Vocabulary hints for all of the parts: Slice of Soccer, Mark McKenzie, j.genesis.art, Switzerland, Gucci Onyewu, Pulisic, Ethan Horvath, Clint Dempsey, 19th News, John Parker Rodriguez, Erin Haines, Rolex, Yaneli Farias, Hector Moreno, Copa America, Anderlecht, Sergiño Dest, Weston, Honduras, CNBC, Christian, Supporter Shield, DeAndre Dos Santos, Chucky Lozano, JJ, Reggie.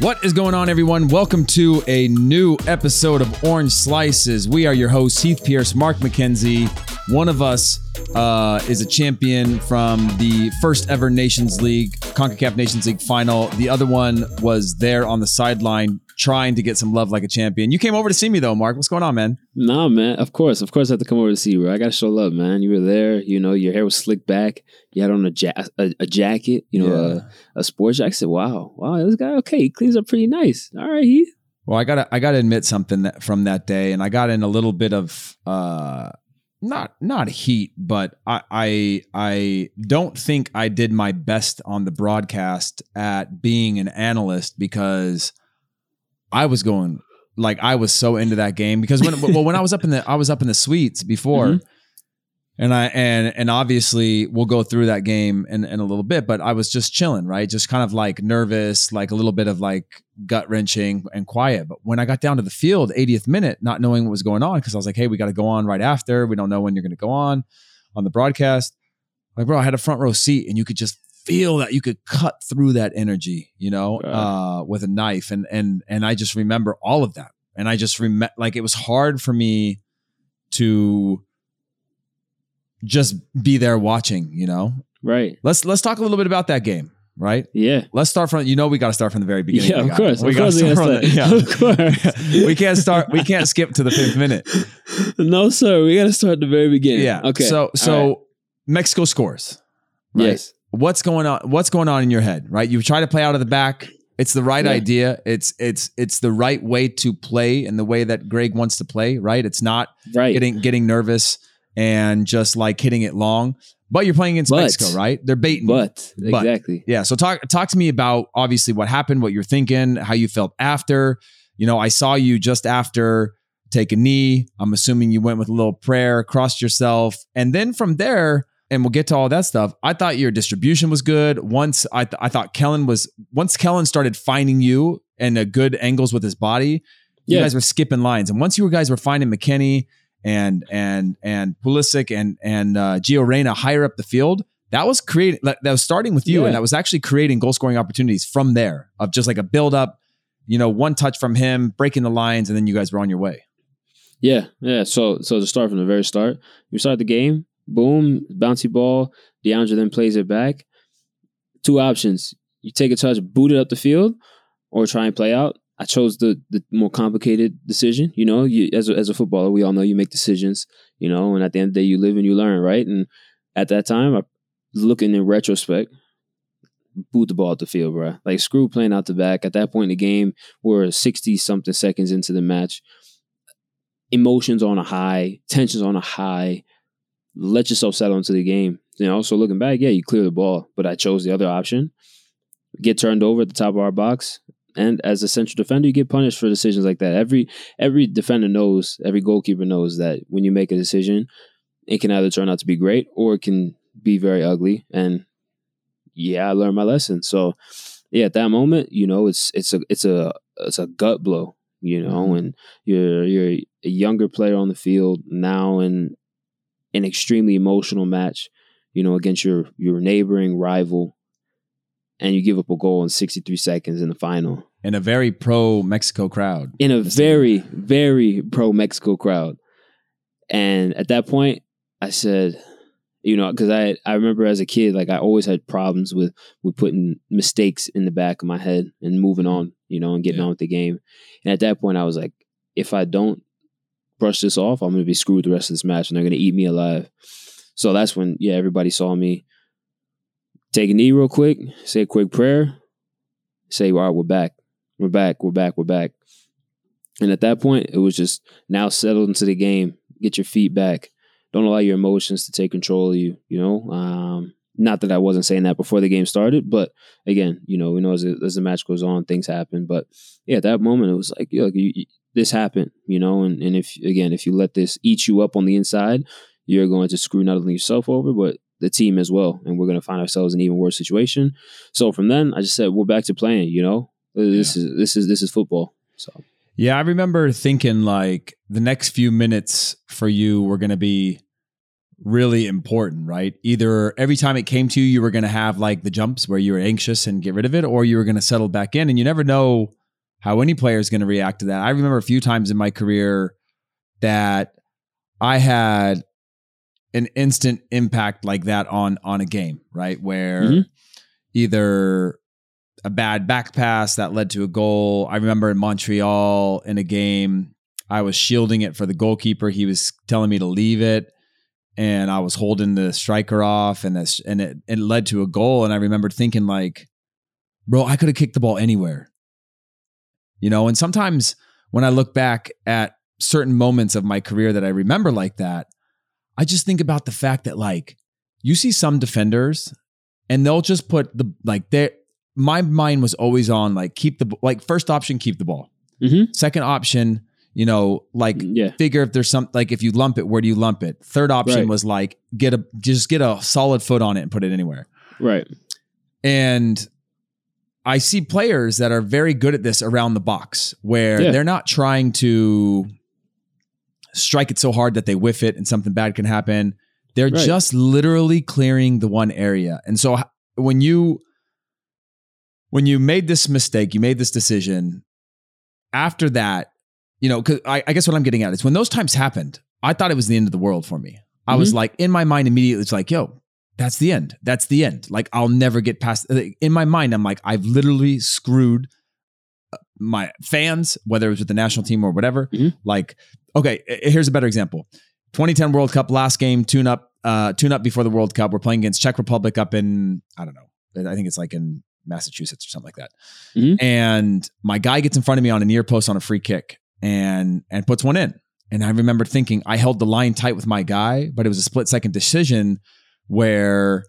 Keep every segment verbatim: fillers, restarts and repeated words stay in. What is going on, everyone? Welcome to a new episode of Orange Slices. We are your hosts, Heath Pierce, Mark McKenzie. One of us uh, is a champion from the first ever Nations League, CONCACAF Nations League final. The other one was there on the sideline trying to get some love like a champion. You came over to see me though, Mark. What's going on, man? Nah, man. Of course. Of course I have to come over to see you, bro. I got to show love, man. You were there. You know, your hair was slicked back. You had on a, ja- a, a jacket, you know, yeah. a, a sports jacket. I said, wow. Wow, this guy, okay. He cleans up pretty nice. All right, Heath. Well, I got to I gotta admit something that, from that day. And I got in a little bit of... Uh, Not not heat, but I, I I don't think I did my best on the broadcast at being an analyst because I was going like I was so into that game because when well when I was up in the I was up in the suites before mm-hmm. and I and and obviously we'll go through that game in, in a little bit, but I was just chilling, right? Just kind of like nervous, like a little bit of like gut wrenching and quiet. But when I got down to the field, eightieth minute, not knowing what was going on, because I was like, hey, we got to go on right after. We don't know when you're going to go on on the broadcast. Like, bro, I had a front row seat and you could just feel that you could cut through that energy, you know, uh, with a knife. And, and, and I just remember all of that. And I just remember, like, it was hard for me to just be there watching, you know? Right. Let's, let's talk a little bit about that game. Right? Yeah. Let's start from, you know, we got to start from the very beginning. Yeah, of course. We got to start from the, yeah. Of course. We can't start, we can't skip to the fifth minute. No, sir. We got to start at the very beginning. Yeah. Okay. So, so right. Mexico scores. Right? Yes. What's going on? What's going on in your head, right? You try to play out of the back. It's the right yeah. idea. It's, it's, it's the right way to play and the way that Greg wants to play, right? It's not right. getting, getting nervous and just like hitting it long. But you're playing against but, Mexico, right? They're baiting. But, but exactly. Yeah. So talk talk to me about obviously what happened, what you're thinking, how you felt after. You know, I saw you just after take a knee. I'm assuming you went with a little prayer, crossed yourself. And then from there, and we'll get to all that stuff, I thought your distribution was good. Once I th- I thought Kellen was, once Kellen started finding you and a good angles with his body, yeah. you guys were skipping lines. And once you guys were finding McKenney, and and and Pulisic and and uh, Gio Reyna higher up the field, that was creating that was starting with you yeah. and that was actually creating goal scoring opportunities from there of just like a build up, you know, one touch from him, breaking the lines, and then you guys were on your way. Yeah, yeah. So so to start from the very start, we start the game, boom, bouncy ball, DeAndre then plays it back. Two options. You take a touch, boot it up the field, or try and play out. I chose the, the more complicated decision. You know, you, as, a, as a footballer, we all know you make decisions, you know, and at the end of the day, you live and you learn, right? And at that time, I, looking in retrospect, boot the ball at the field, bro. Like, screw playing out the back. At that point in the game, we're sixty-something seconds into the match. Emotions on a high, tensions on a high. Let yourself settle into the game. You know, so looking back, yeah, you clear the ball. But I chose the other option. Get turned over at the top of our box. And as a central defender, you get punished for decisions like that. Every every defender knows, every goalkeeper knows that when you make a decision, it can either turn out to be great or it can be very ugly. And yeah, I learned my lesson. So yeah, at that moment, you know, it's it's a it's a it's a gut blow, you know, and you're you're a younger player on the field now in an extremely emotional match, you know, against your your neighboring rival. And you give up a goal in sixty-three seconds in the final. In a very pro-Mexico crowd. In a very, very pro-Mexico crowd. And at that point, I said, you know, because I, I remember as a kid, like I always had problems with, with putting mistakes in the back of my head and moving on, you know, and getting yeah. on with the game. And at that point, I was like, if I don't brush this off, I'm going to be screwed the rest of this match and they're going to eat me alive. So that's when, yeah, everybody saw me. Take a knee real quick, say a quick prayer, say, all right, we're back, we're back, we're back, we're back. And at that point, it was just now settled into the game. Get your feet back. Don't allow your emotions to take control of you, you know. Um, not that I wasn't saying that before the game started, but again, you know, we know as, as the match goes on, things happen. But yeah, at that moment, it was like, yo, you, you, this happened, you know. And, and if again, if you let this eat you up on the inside, you're going to screw not only yourself over, but the team as well. And we're going to find ourselves in an even worse situation. So from then I just said, we're back to playing, you know, this yeah. is, this is, this is football. So, yeah, I remember thinking like the next few minutes for you were going to be really important, right? Either every time it came to you, you were going to have like the jumps where you were anxious and get rid of it, or you were going to settle back in, and you never know how any player is going to react to that. I remember a few times in my career that I had an instant impact like that on, on a game, right? Where mm-hmm. either a bad back pass that led to a goal. I remember in Montreal in a game, I was shielding it for the goalkeeper. He was telling me to leave it, and I was holding the striker off, and this, and it, it led to a goal. And I remember thinking like, bro, I could have kicked the ball anywhere, you know? And sometimes when I look back at certain moments of my career that I remember like that, I just think about the fact that like you see some defenders and they'll just put the, like they my mind was always on like, keep the, like first option, keep the ball. Mm-hmm. Second option, you know, like yeah. figure if there's some, like if you lump it, where do you lump it? Third option right. was like, get a, just get a solid foot on it and put it anywhere. Right. And I see players that are very good at this around the box where yeah. they're not trying to strike it so hard that they whiff it and something bad can happen. They're right. just literally clearing the one area. And so when you, when you made this mistake, you made this decision after that, you know, because I, I guess what I'm getting at is when those times happened, I thought it was the end of the world for me. I mm-hmm. was like, in my mind immediately, it's like, yo, that's the end. That's the end. Like, I'll never get past. In my mind, I'm like, I've literally screwed my fans, whether it was with the national team or whatever. Mm-hmm. Like, okay, here's a better example. twenty ten World Cup, last game, tune up, uh, tune up before the World Cup. We're playing against Czech Republic up in, I don't know, I think it's like in Massachusetts or something like that. Mm-hmm. And my guy gets in front of me on a near post on a free kick. And and puts one in. And I remember thinking, I held the line tight with my guy, but it was a split second decision where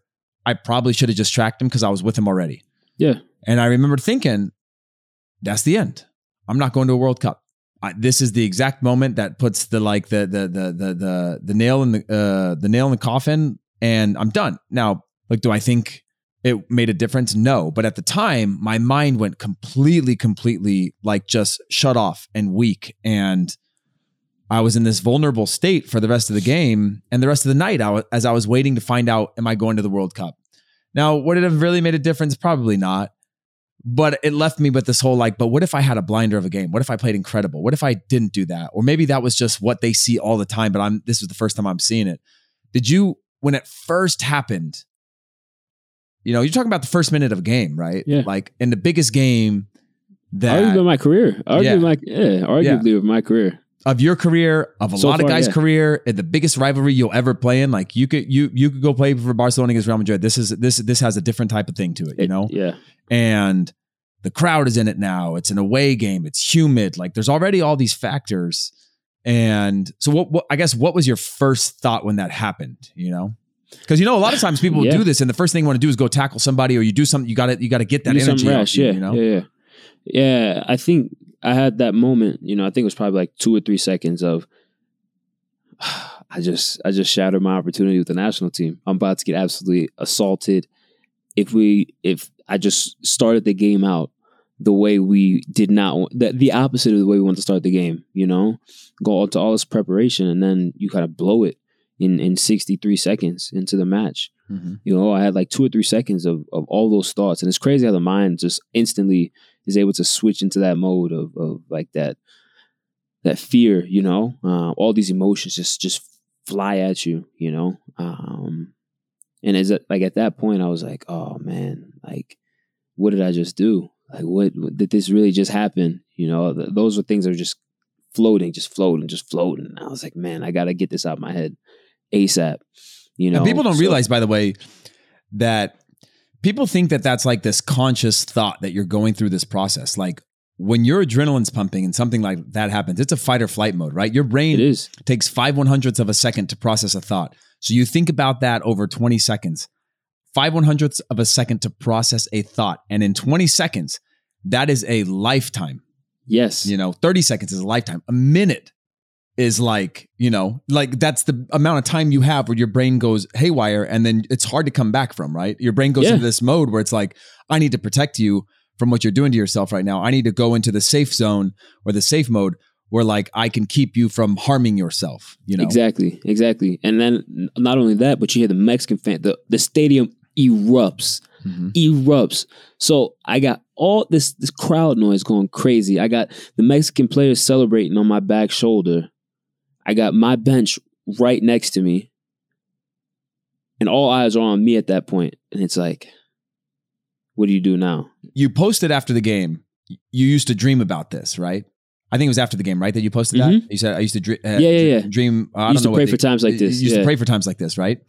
I probably should have just tracked him because I was with him already. Yeah. And I remember thinking, that's the end. I'm not going to a World Cup. I, this is the exact moment that puts the like the the the the the, the nail in the uh, the nail in the coffin, and I'm done. Now, like, do I think it made a difference? No. But at the time, my mind went completely, completely like just shut off and weak. And I was in this vulnerable state for the rest of the game and the rest of the night I was, as I was waiting to find out, am I going to the World Cup? Now, would it have really made a difference? Probably not. But it left me with this whole like, but what if I had a blinder of a game? What if I played incredible? What if I didn't do that? Or maybe that was just what they see all the time, but I'm this was the first time I'm seeing it. Did you, when it first happened, you know, you're talking about the first minute of a game, right? Yeah. Like in the biggest game that arguably my career, arguably yeah. my yeah, arguably yeah. of my career, of your career, of a so lot far, of guys' yeah. career, and the biggest rivalry you'll ever play in. Like you could you you could go play for Barcelona against Real Madrid. This is this this has a different type of thing to it, you know. It, yeah, and the crowd is in it now. It's an away game. It's humid. Like there's already all these factors. And so, what, what I guess what was your first thought when that happened? You know. Because, you know, a lot of times people yeah. do this and the first thing you want to do is go tackle somebody or you do something. You got to you got to get that do energy. Rash, you, yeah, you know? yeah, yeah. Yeah, I think I had that moment, you know, I think it was probably like two or three seconds of I just I just shattered my opportunity with the national team. I'm about to get absolutely assaulted. If we if I just started the game out the way we did not the, the opposite of the way we wanted to start the game, you know, go into all this preparation and then you kind of blow it. In, in sixty-three seconds into the match. Mm-hmm. You know, I had like two or three seconds of, of all those thoughts. And it's crazy how the mind just instantly is able to switch into that mode of, of like that, that fear, you know, uh, all these emotions just, just fly at you, you know? Um, and as a, like, at that point I was like, oh man, like, what did I just do? Like, what, what did this really just happen? You know, th- those were things that were just floating, just floating, just floating. And I was like, man, I got to get this out of my head. ASAP, you know. And people don't so. realize, by the way, that people think that that's like this conscious thought that you're going through this process. Like when your adrenaline's pumping and something like that happens, it's a fight or flight mode, right? Your brain is. takes five one hundredths of a second to process a thought. So you think about that over twenty seconds, five one hundredths of a second to process a thought. And in twenty seconds, that is a lifetime. Yes. You know, thirty seconds is a lifetime. A minute is like, you know, like that's the amount of time you have where your brain goes haywire and then it's hard to come back from, right? Your brain goes yeah. into this mode where it's like, I need to protect you from what you're doing to yourself right now. I need to go into the safe zone or the safe mode where like I can keep you from harming yourself, you know? Exactly, exactly. And then not only that, but you hear the Mexican fan, the, the stadium erupts, mm-hmm. erupts. So I got all this, this crowd noise going crazy. I got the Mexican players celebrating on my back shoulder. I got my bench right next to me. And all eyes are on me at that point. And it's like, what do you do now? You posted after the game. You used to dream about this, right? I think it was after the game, right? That you posted mm-hmm. that? You said, I used to dream. Uh, yeah, yeah, yeah. Dream. Uh, I used don't know to pray what, for times like this. You used yeah. to pray for times like this, right?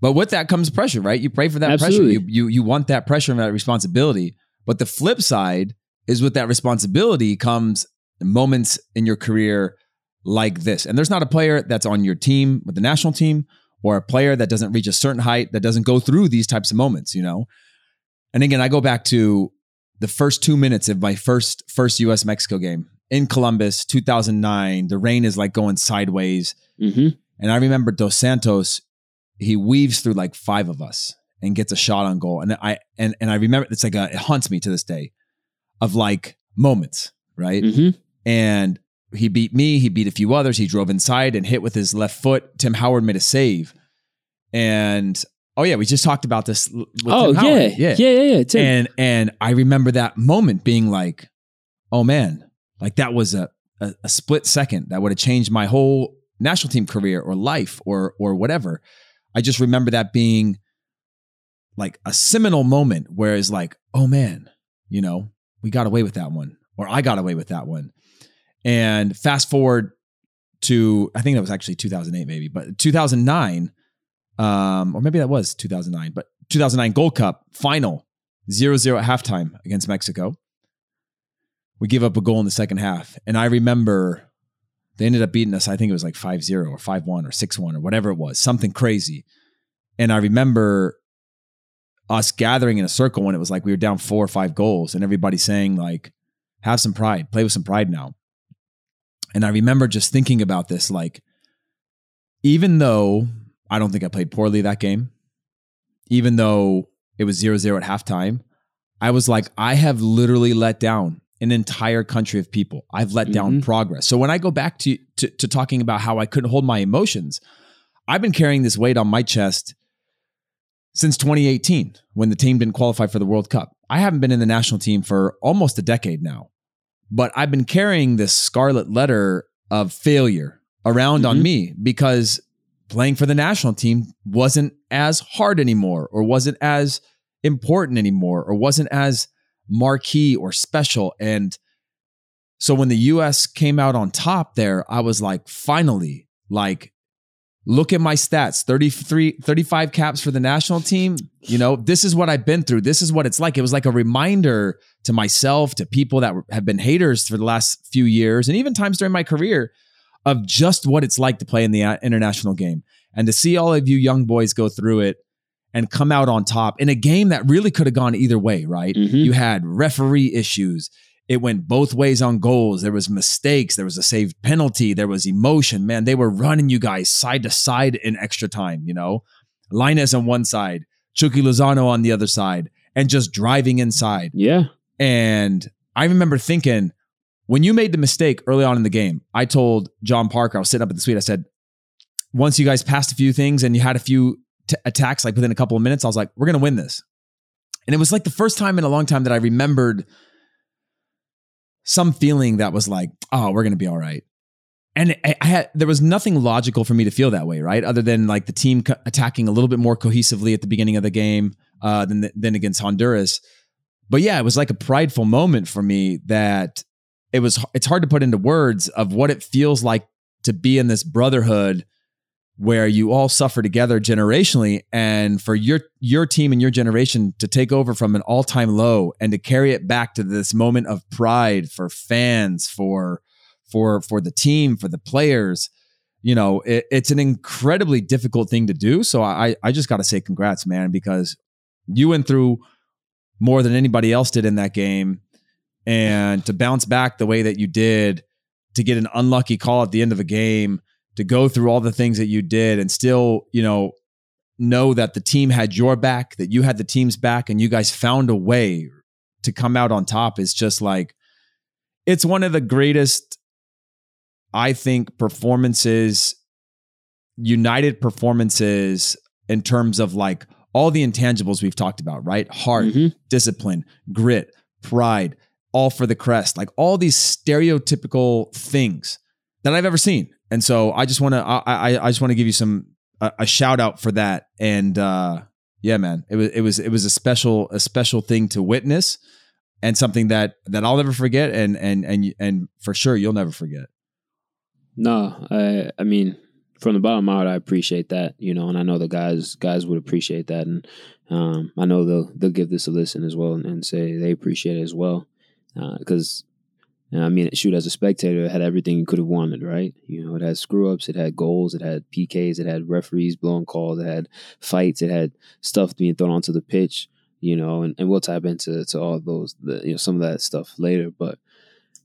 But with that comes pressure, right? You pray for that Absolutely. pressure. You, you, you want that pressure and that responsibility. But the flip side is with that responsibility comes moments in your career like this. And there's not a player that's on your team with the national team or a player that doesn't reach a certain height, that doesn't go through these types of moments, you know? And again, I go back to the first two minutes of my first first U S Mexico game in Columbus, two thousand nine. The rain is like going sideways. Mm-hmm. And I remember Dos Santos, he weaves through like five of us and gets a shot on goal. And I and and I remember, it's like, a, it haunts me to this day of like moments, right? Mm-hmm. And he beat me, he beat a few others, he drove inside and hit with his left foot. Tim Howard made a save. And oh yeah, we just talked about this with oh, Tim Howard. Yeah. yeah, yeah, yeah, yeah. Tim. And and I remember that moment being like, oh man, like that was a, a, a split second that would have changed my whole national team career or life or or whatever. I just remember that being like a seminal moment where it's like, oh man, you know, we got away with that one, or I got away with that one. And fast forward to, I think that was actually two thousand eight maybe, but two thousand nine, um, or maybe that was two thousand nine, but two thousand nine Gold Cup final, zero zero at halftime against Mexico. We give up a goal in the second half. And I remember they ended up beating us, I think it was like five zero or five one or six one or whatever it was, something crazy. And I remember us gathering in a circle when it was like we were down four or five goals and everybody saying like, have some pride, play with some pride now. And I remember just thinking about this, like, even though I don't think I played poorly that game, even though it was zero zero at halftime, I was like, I have literally let down an entire country of people. I've let mm-hmm. down progress. So when I go back to, to, to talking about how I couldn't hold my emotions, I've been carrying this weight on my chest since twenty eighteen, when the team didn't qualify for the World Cup. I haven't been in the national team for almost a decade now. But I've been carrying this scarlet letter of failure around mm-hmm. on me because playing for the national team wasn't as hard anymore, or wasn't as important anymore, or wasn't as marquee or special. And so when the U S came out on top there, I was like, finally, like, look at my stats, thirty-three, thirty-five caps for the national team. You know, this is what I've been through. This is what it's like. It was like a reminder to myself, to people that have been haters for the last few years, and even times during my career, of just what it's like to play in the international game. And to see all of you young boys go through it and come out on top in a game that really could have gone either way, right? Mm-hmm. You had referee issues. It went both ways on goals. There was mistakes. There was a saved penalty. There was emotion. Man, they were running you guys side to side in extra time, you know? Linus on one side, Chucky Lozano on the other side, and just driving inside. Yeah. And I remember thinking, when you made the mistake early on in the game, I told John Parker, I was sitting up at the suite, I said, once you guys passed a few things and you had a few t- attacks, like within a couple of minutes, I was like, we're going to win this. And it was like the first time in a long time that I remembered some feeling that was like, oh, we're going to be all right. And I had, there was nothing logical for me to feel that way, right? Other than like the team co- attacking a little bit more cohesively at the beginning of the game uh, than, the, than against Honduras. But yeah, it was like a prideful moment for me that it was, it's hard to put into words of what it feels like to be in this brotherhood where you all suffer together generationally, and for your your team and your generation to take over from an all-time low and to carry it back to this moment of pride for fans, for for for the team, for the players, you know, it, it's an incredibly difficult thing to do. So I I just got to say congrats, man, because you went through more than anybody else did in that game, and to bounce back the way that you did, to get an unlucky call at the end of a game, to go through all the things that you did and still, you know, know that the team had your back, that you had the team's back, and you guys found a way to come out on top is just like, it's one of the greatest I think performances, United performances in terms of like all the intangibles we've talked about, right? Heart, mm-hmm. discipline, grit, pride, all for the crest, like all these stereotypical things that I've ever seen. And so I just want to, I, I just want to give you some, a, a shout out for that. And uh, yeah, man, it was, it was, it was a special, a special thing to witness and something that, that I'll never forget. And, and, and, and for sure you'll never forget. No, I, I mean, from the bottom out, I appreciate that, you know, and I know the guys, guys would appreciate that. And um, I know they'll, they'll give this a listen as well and, and say they appreciate it as well. Uh, cause you know, I mean, shoot, as a spectator, it had everything you could have wanted, right? You know, it had screw ups, it had goals, it had P Ks, it had referees blowing calls, it had fights, it had stuff being thrown onto the pitch, you know, and, and we'll tap into to all those, the, you know, some of that stuff later. But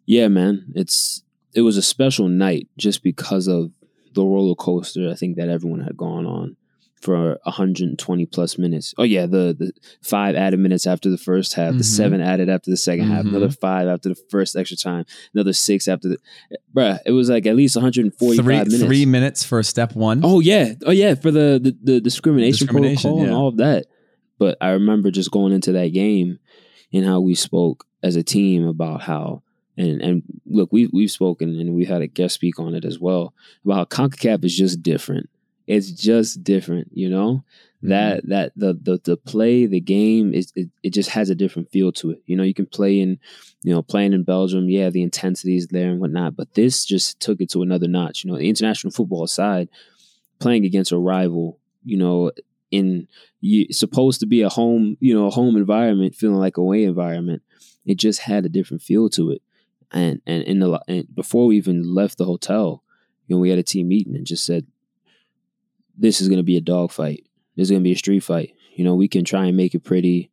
yeah, man, it's, it was a special night just because of the roller coaster, I think, that everyone had gone on for one hundred twenty plus minutes. Oh yeah, the, the five added minutes after the first half, mm-hmm. the seven added after the second mm-hmm. half, another five after the first extra time, another six after the. Bruh, it was like at least one hundred forty-five three, minutes. Three minutes for step one. Oh yeah, oh yeah, for the the, the discrimination, discrimination protocol yeah. and all of that. But I remember just going into that game and how we spoke as a team about how. And and look, we, we've spoken and we had a guest speak on it as well about how CONCACAF is just different. It's just different, you know, mm-hmm. that that the, the the play, the game is it, it just has a different feel to it. You know, you can play in, you know, playing in Belgium. Yeah, the intensity is there and whatnot. But this just took it to another notch. You know, the international football side playing against a rival, you know, in you, supposed to be a home, you know, a home environment, feeling like a away environment. It just had a different feel to it. And and in the and before we even left the hotel, you know, we had a team meeting and just said, "This is going to be a dog fight. This is going to be a street fight. You know, we can try and make it pretty,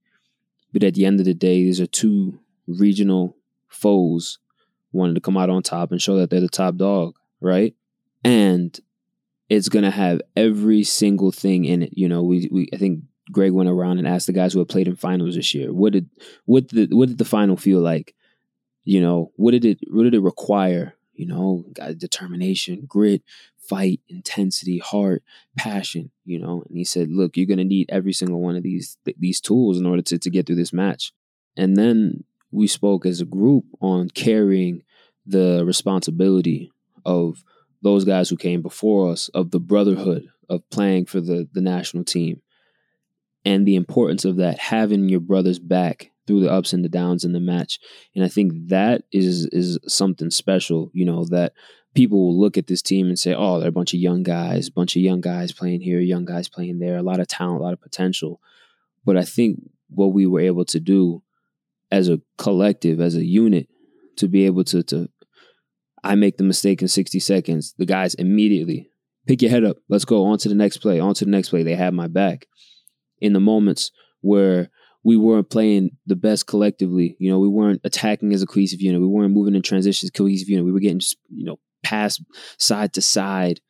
but at the end of the day, these are two regional foes wanting to come out on top and show that they're the top dog, right? And it's going to have every single thing in it. You know, we we I think Greg went around and asked the guys who had played in finals this year, what did what the what did the final feel like? You know, what did it what did it require? You know, determination, grit, fight, intensity, heart, passion, you know." And he said, "Look, you're going to need every single one of these th- these tools in order to, to get through this match." And then we spoke as a group on carrying the responsibility of those guys who came before us, of the brotherhood of playing for the, the national team and the importance of that, having your brother's back through the ups and the downs in the match. And I think that is is something special, you know, that people will look at this team and say, "Oh, they're a bunch of young guys, bunch of young guys playing here, young guys playing there, a lot of talent, a lot of potential." But I think what we were able to do as a collective, as a unit, to be able to, to I make the mistake in sixty seconds, the guys immediately pick your head up, let's go on to the next play, on to the next play. They had my back in the moments where we weren't playing the best collectively. You know, we weren't attacking as a cohesive unit. We weren't moving in transitions, cohesive unit. We were getting just, you know, passed side to side.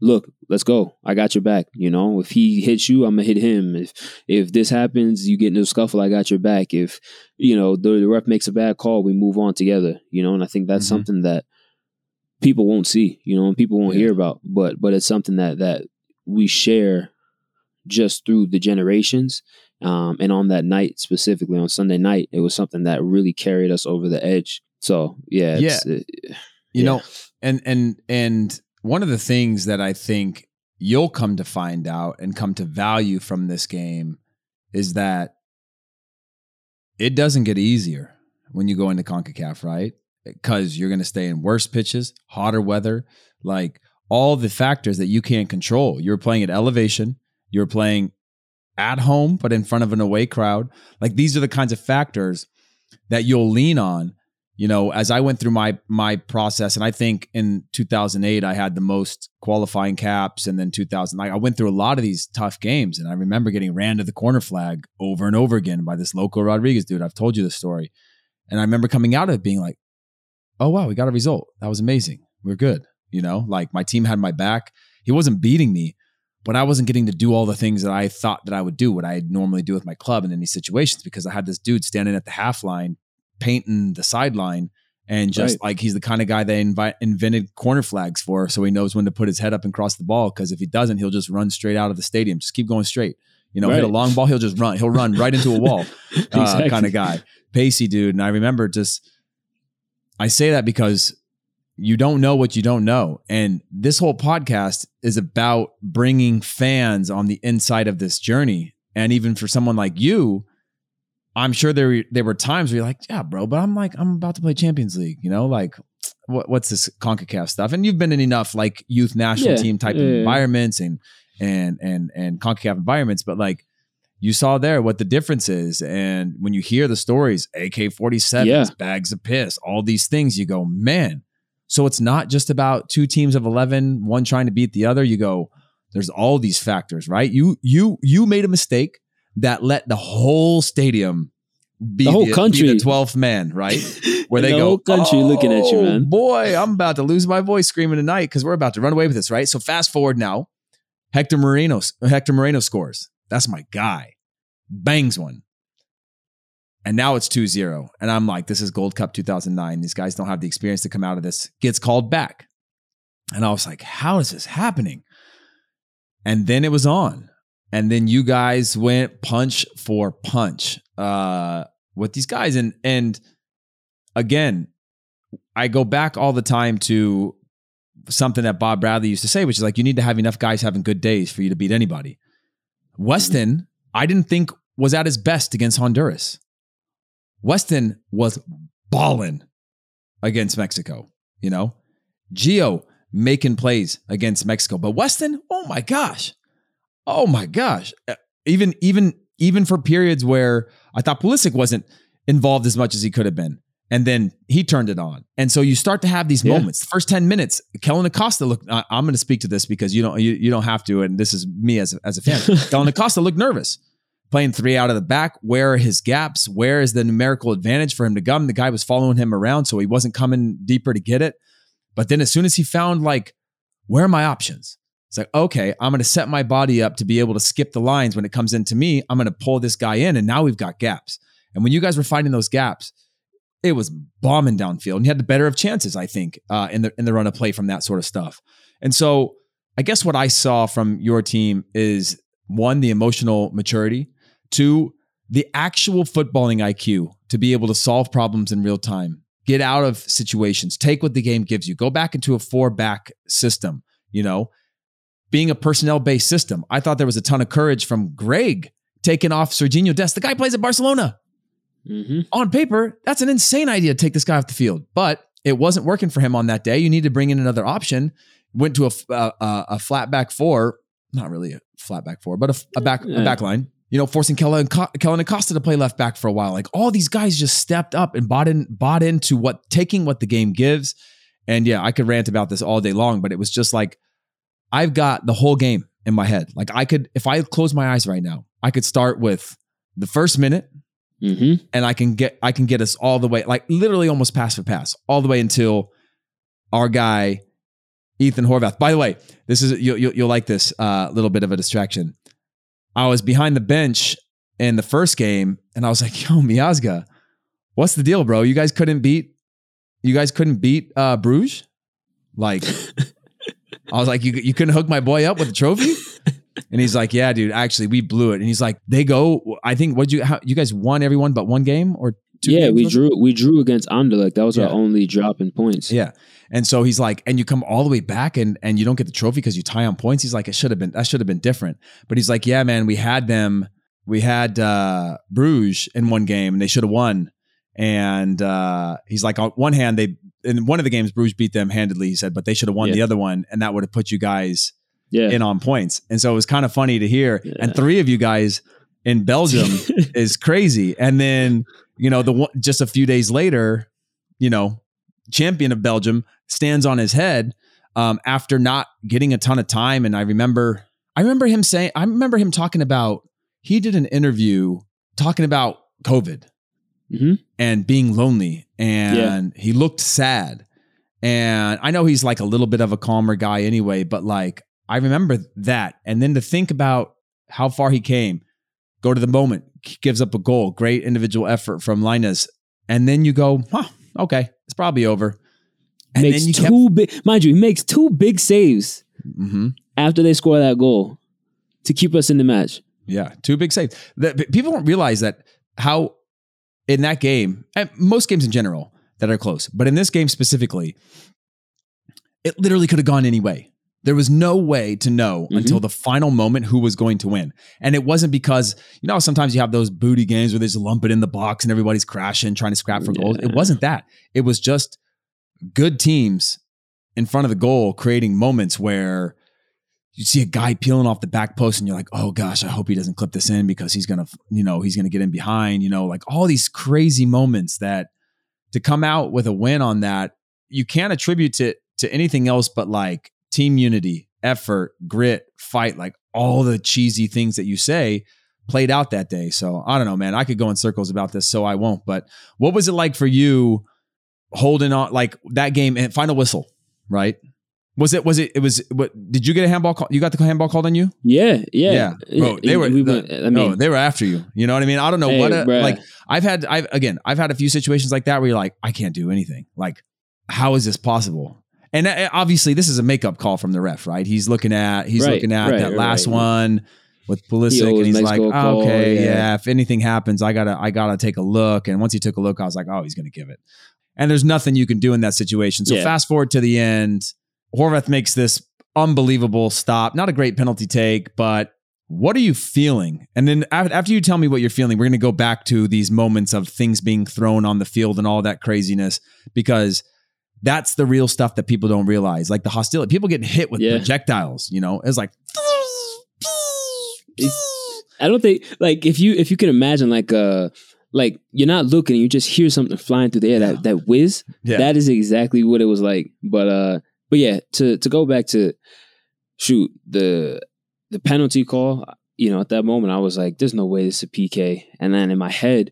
"Look, let's go. I got your back. You know, if he hits you, I'm going to hit him. If if this happens, you get into a scuffle, I got your back. If, you know, the, the ref makes a bad call, we move on together." You know, and I think that's mm-hmm. something that people won't see, you know, and people won't yeah. hear about. But but it's something that that we share just through the generations. Um, and on that night, specifically on Sunday night, it was something that really carried us over the edge. So, yeah. It's, yeah. It, you yeah. know, and, and, and one of the things that I think you'll come to find out and come to value from this game is that it doesn't get easier when you go into CONCACAF, right? Because you're going to stay in worse pitches, hotter weather, like all the factors that you can't control. You're playing at elevation. You're playing at home, but in front of an away crowd. Like, these are the kinds of factors that you'll lean on. You know, as I went through my my process, and I think in two thousand eight, I had the most qualifying caps, and then two thousand nine, I went through a lot of these tough games, and I remember getting ran to the corner flag over and over again by this local Rodriguez dude. I've told you this story. And I remember coming out of it being like, "Oh, wow, we got a result. That was amazing. We're good." You know, like, my team had my back. He wasn't beating me, but I wasn't getting to do all the things that I thought that I would do, what I normally do with my club in any situations, because I had this dude standing at the half line, painting the sideline And just right. like, he's the kind of guy they invite, invented corner flags for. So he knows when to put his head up and cross the ball. Cause if he doesn't, he'll just run straight out of the stadium. Just keep going straight. You know, right. hit a long ball. He'll just run. He'll run right into a wall exactly. uh, kind of guy. Pacey dude. And I remember just, I say that because you don't know what you don't know. And this whole podcast is about bringing fans on the inside of this journey. And even for someone like you, I'm sure there there were times where you're like, yeah, bro, but I'm like, I'm about to play Champions League, you know, like what, what's this CONCACAF stuff? And you've been in enough like youth national yeah, team type yeah, of environments and, and, and, and CONCACAF environments. But like you saw there what the difference is. And when you hear the stories, A K forty-sevens, yeah. bags of piss, all these things, you go, man. So it's not just about two teams of eleven, one trying to beat the other. You go, there's all these factors, right? You, you, you made a mistake that let the whole stadium be the, whole the, country. Be the twelfth man, right? Where they the go, whole country oh, looking at you, man. Boy, I'm about to lose my voice screaming tonight because we're about to run away with this, right? So fast forward now, Hector Moreno, Hector Moreno scores. That's my guy. Bangs one. And now it's two zero. And I'm like, this is Gold Cup two thousand nine. These guys don't have the experience to come out of this. Gets called back. And I was like, how is this happening? And then it was on. And then you guys went punch for punch uh, with these guys. And and again, I go back all the time to something that Bob Bradley used to say, which is like, you need to have enough guys having good days for you to beat anybody. Weston, I didn't think was at his best against Honduras. Weston was balling against Mexico, you know? Gio making plays against Mexico. But Weston, oh my gosh. Oh my gosh. Even, even, even for periods where I thought Pulisic wasn't involved as much as he could have been. And then he turned it on. And so you start to have these yeah. moments. The first ten minutes, Kellen Acosta looked, I, I'm going to speak to this because you don't, you, you don't have to. And this is me as a, as a fan. Kellen Acosta looked nervous playing three out of the back. Where are his gaps? Where is the numerical advantage for him to come? The guy was following him around. So he wasn't coming deeper to get it. But then as soon as he found like, where are my options? It's like, okay, I'm going to set my body up to be able to skip the lines. When it comes into me, I'm going to pull this guy in, and now we've got gaps. And when you guys were finding those gaps, it was bombing downfield, and you had the better of chances, I think, uh, in the in the run of play from that sort of stuff. And so I guess what I saw from your team is, one, the emotional maturity, two, the actual footballing I Q to be able to solve problems in real time, get out of situations, take what the game gives you, go back into a four-back system, you know, being a personnel-based system. I thought there was a ton of courage from Greg taking off Sergiño Dest. The guy plays at Barcelona. Mm-hmm. On paper, that's an insane idea to take this guy off the field. But it wasn't working for him on that day. You need to bring in another option. Went to a, a, a flat back four. Not really a flat back four, but a, a, back, yeah. a back line. You know, forcing Kellen, Kellen Acosta to play left back for a while. Like, all these guys just stepped up and bought in, bought into what taking what the game gives. And yeah, I could rant about this all day long, but it was just like, I've got the whole game in my head. Like, I could, if I close my eyes right now, I could start with the first minute, mm-hmm. and I can get, I can get us all the way, like literally almost pass for pass, all the way until our guy Ethan Horvath. By the way, this is you'll you'll, you'll like this uh, little bit of a distraction. I was behind the bench in the first game, and I was like, "Yo, Miazga, what's the deal, bro? You guys couldn't beat, you guys couldn't beat uh, Bruges, like." I was like, you you couldn't hook my boy up with a trophy? And he's like, yeah, dude, actually, we blew it. And he's like, they go, I think, what you how, you guys won everyone but one game or two? Yeah, games, we drew it? we drew against Anderlecht. That was yeah. our only drop in points. Yeah. And so he's like, and you come all the way back and and you don't get the trophy because you tie on points. He's like, it should have been, that should have been different. But he's like, yeah, man, we had them, we had uh, Bruges in one game and they should have won. And uh, he's like, on one hand, they in one of the games, Bruges beat them handedly, he said, but they should have won yeah. the other one, and that would have put you guys yeah. in on points. And so it was kind of funny to hear. Yeah. And three of you guys in Belgium is crazy. And then, you know, the just a few days later, you know, champion of Belgium stands on his head um, after not getting a ton of time. And I remember, I remember him saying, I remember him talking about, he did an interview talking about COVID. Mm-hmm. And being lonely, and yeah. he looked sad. And I know he's like a little bit of a calmer guy anyway, but like, I remember that. And then to think about how far he came, go to the moment, gives up a goal, great individual effort from Linus. And then you go, huh, okay, it's probably over. And makes then you two kept... big, mind you, he makes two big saves mm-hmm. after they score that goal to keep us in the match. Yeah, two big saves. The, people don't realize that how in that game, and most games in general that are close, but in this game specifically, it literally could have gone any way. There was no way to know mm-hmm. until the final moment who was going to win. And it wasn't because, you know, sometimes you have those booty games where they just lump it in the box and everybody's crashing, trying to scrap for yeah. goals. It wasn't that. It was just good teams in front of the goal creating moments where you see a guy peeling off the back post and you're like, oh gosh, I hope he doesn't clip this in because he's going to, you know, he's going to get in behind, you know, like all these crazy moments that to come out with a win on that, you can't attribute it to, to anything else but like, team unity, effort, grit, fight, like all the cheesy things that you say played out that day. So I don't know, man, I could go in circles about this, so I won't. But what was it like for you holding on like that game and final whistle, right? Was it, was it, it was, what, did you get a handball call? You got the handball called on you? Yeah. Yeah. Yeah. Bro, they were, we went, the, I mean, no, they were after you. You know what I mean? I don't know hey, what, a, like I've had, I've, again, I've had a few situations like that where you're like, I can't do anything. Like, how is this possible? And obviously, this is a makeup call from the ref, right? He's looking at he's right, looking at right, that right, last right. one with Pulisic, he and he's like, oh, "Okay, yeah. yeah, if anything happens, I gotta I gotta take a look." And once he took a look, I was like, "Oh, he's gonna give it." And there's nothing you can do in that situation. So yeah. fast forward to the end, Horvath makes this unbelievable stop. Not a great penalty take, but what are you feeling? And then after you tell me what you're feeling, we're gonna go back to these moments of things being thrown on the field and all that craziness because. That's the real stuff that people don't realize. Like the hostility, people getting hit with yeah. projectiles, you know, it's like, it's, I don't think like if you, if you can imagine like, uh, like you're not looking, you just hear something flying through the air, that, that whiz, yeah. that is exactly what it was like. But, uh, but yeah, to, to go back to shoot the, the penalty call, you know, at that moment I was like, there's no way this is a P K. And then in my head,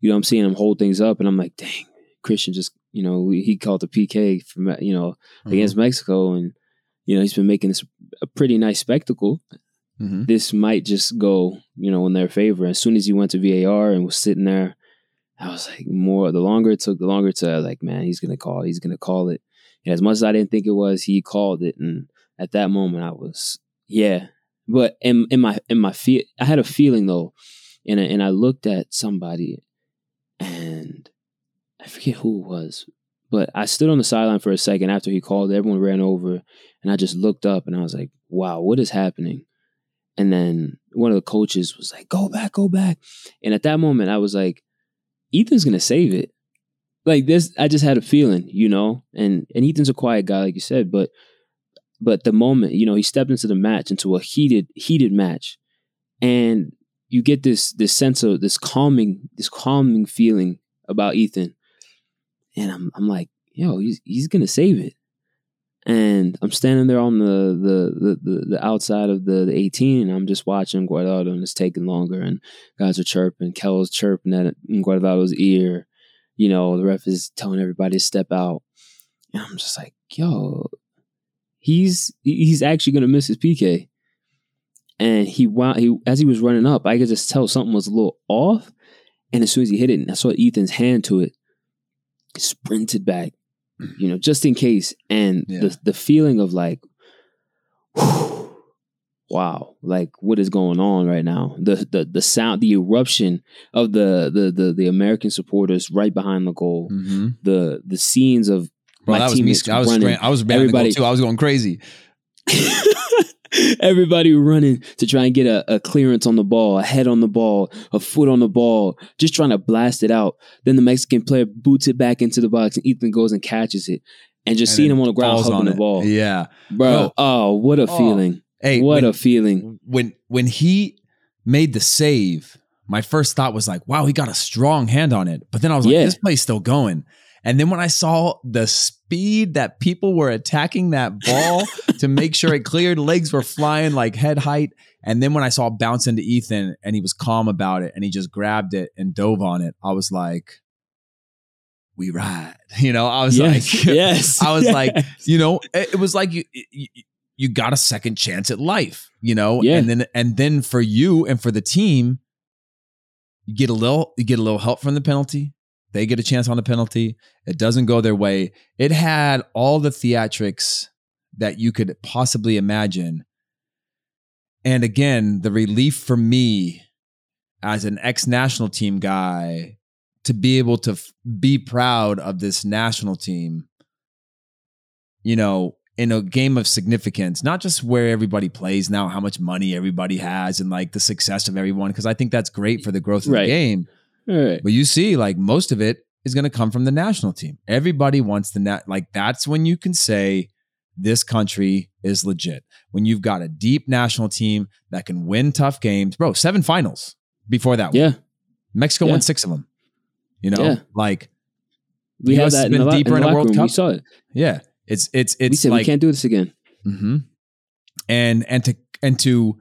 you know, I'm seeing him hold things up and I'm like, dang, Christian just, you know, he called the P K from, you know, mm-hmm. against Mexico. And, you know, he's been making this a pretty nice spectacle. Mm-hmm. This might just go, you know, in their favor. As soon as he went to V A R and was sitting there, I was like, more, the longer it took, the longer to like, man, he's going to call, he's going to call it. And as much as I didn't think it was, he called it. And at that moment I was, yeah. But in, in my, in my feel, I had a feeling though. And I, and I looked at somebody and, I forget who it was, but I stood on the sideline for a second after he called. Everyone ran over, and I just looked up, and I was like, wow, what is happening? And then one of the coaches was like, go back, go back. And at that moment, I was like, Ethan's going to save it. Like this, I just had a feeling, you know, and, and Ethan's a quiet guy, like you said, but but the moment, you know, he stepped into the match, into a heated, heated match, and you get this this sense of this calming, this calming feeling about Ethan. And I'm I'm like, yo, he's he's gonna save it. And I'm standing there on the the the, the outside of the, the eighteen, and I'm just watching Guardado, and it's taking longer. And guys are chirping, Kel's chirping at Guardado's ear. You know, the ref is telling everybody to step out. And I'm just like, yo, he's he's actually gonna miss his P K. And he wound, he as he was running up, I could just tell something was a little off. And as soon as he hit it, and I saw Ethan's hand to it. Sprinted back, you know, just in case. And yeah. the the feeling of like, whew, wow, like what is going on right now? The the the sound, the eruption of the the the, the American supporters right behind the goal. Mm-hmm. The the scenes of Bro, my teammates I was running. Straight, I was everybody too. I was going crazy. Everybody running to try and get a, a clearance on the ball, a head on the ball, a foot on the ball, just trying to blast it out. Then the Mexican player boots it back into the box and Ethan goes and catches it. And just and seeing him on the ground hugging the ball. Yeah. Bro, bro. oh, what a oh. feeling. Hey, what when, a feeling. When when he made the save, my first thought was like, wow, he got a strong hand on it. But then I was like, yeah. this play's still going. And then when I saw the speed that people were attacking that ball to make sure it cleared, legs were flying like head height. And then when I saw it bounce into Ethan and he was calm about it and he just grabbed it and dove on it, I was like, we ride. You know, I was yes, like, yes, I was yes. like, you know, it, it was like you, you you got a second chance at life, you know, yeah. and then and then for you and for the team, you get a little you get a little help from the penalty. They get a chance on the penalty. It doesn't go their way. It had all the theatrics that you could possibly imagine. And again, the relief for me as an ex-national team guy to be able to f- be proud of this national team, you know, in a game of significance, not just where everybody plays now, how much money everybody has and like the success of everyone, because I think that's great for the growth of right. the game. Right. But you see, like most of it is going to come from the national team. Everybody wants the nat. Like that's when you can say this country is legit. When you've got a deep national team that can win tough games, bro. Seven finals before that yeah. one. Mexico yeah. won six of them. You know, yeah. like we had that been in the, deeper in the, in the World room. Cup. We saw it. Yeah, it's it's it's. We said like, we can't do this again. Mm-hmm. And and to and to.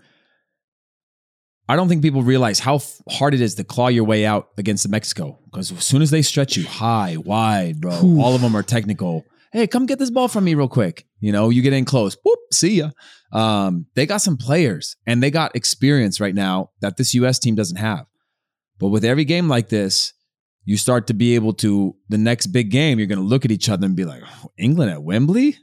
I don't think people realize how f- hard it is to claw your way out against Mexico, because as soon as they stretch you high, wide, bro, Oof. all of them are technical. Hey, come get this ball from me real quick. You know, you get in close. Whoop, see ya. Um, they got some players and they got experience right now that this U S team doesn't have. But with every game like this, you start to be able to, the next big game, you're going to look at each other and be like, oh, England at Wembley?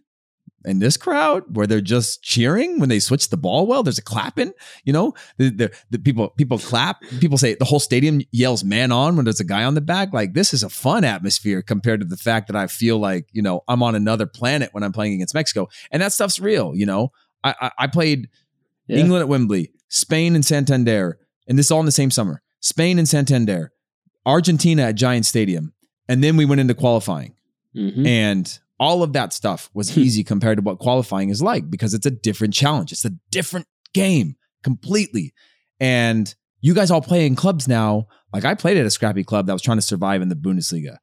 And this crowd where they're just cheering when they switch the ball. Well, there's a clapping, you know, the, the, the people, people clap, people say the whole stadium yells man on when there's a guy on the back. Like this is a fun atmosphere compared to the fact that I feel like, you know, I'm on another planet when I'm playing against Mexico, and that stuff's real. You know, I, I, I played yeah. England at Wembley, Spain and Santander, and this all in the same summer, Spain and Santander, Argentina at Giant Stadium. And then we went into qualifying mm-hmm. and all of that stuff was easy compared to what qualifying is like, because it's a different challenge. It's a different game completely. And you guys all play in clubs now. Like I played at a scrappy club that was trying to survive in the Bundesliga.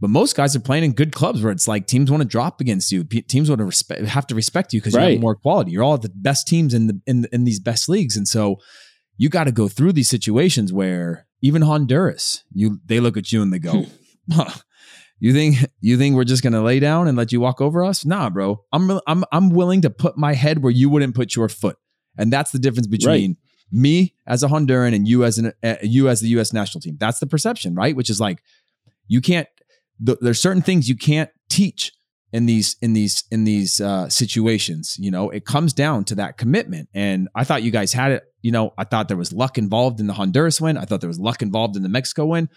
But most guys are playing in good clubs where it's like teams want to drop against you. P- teams want to respect, have to respect you because right. you have more quality. You're all the best teams in the in, the, in these best leagues. And so you got to go through these situations where even Honduras, you they look at you and they go, huh. You think you think we're just gonna lay down and let you walk over us? Nah, bro. I'm I'm I'm willing to put my head where you wouldn't put your foot, and that's the difference between right. me as a Honduran and you as an uh, you as the U S national team. That's the perception, right? Which is like you can't. Th- there's certain things you can't teach in these in these in these uh, situations. You know, it comes down to that commitment. And I thought you guys had it. You know, I thought there was luck involved in the Honduras win. I thought there was luck involved in the Mexico win,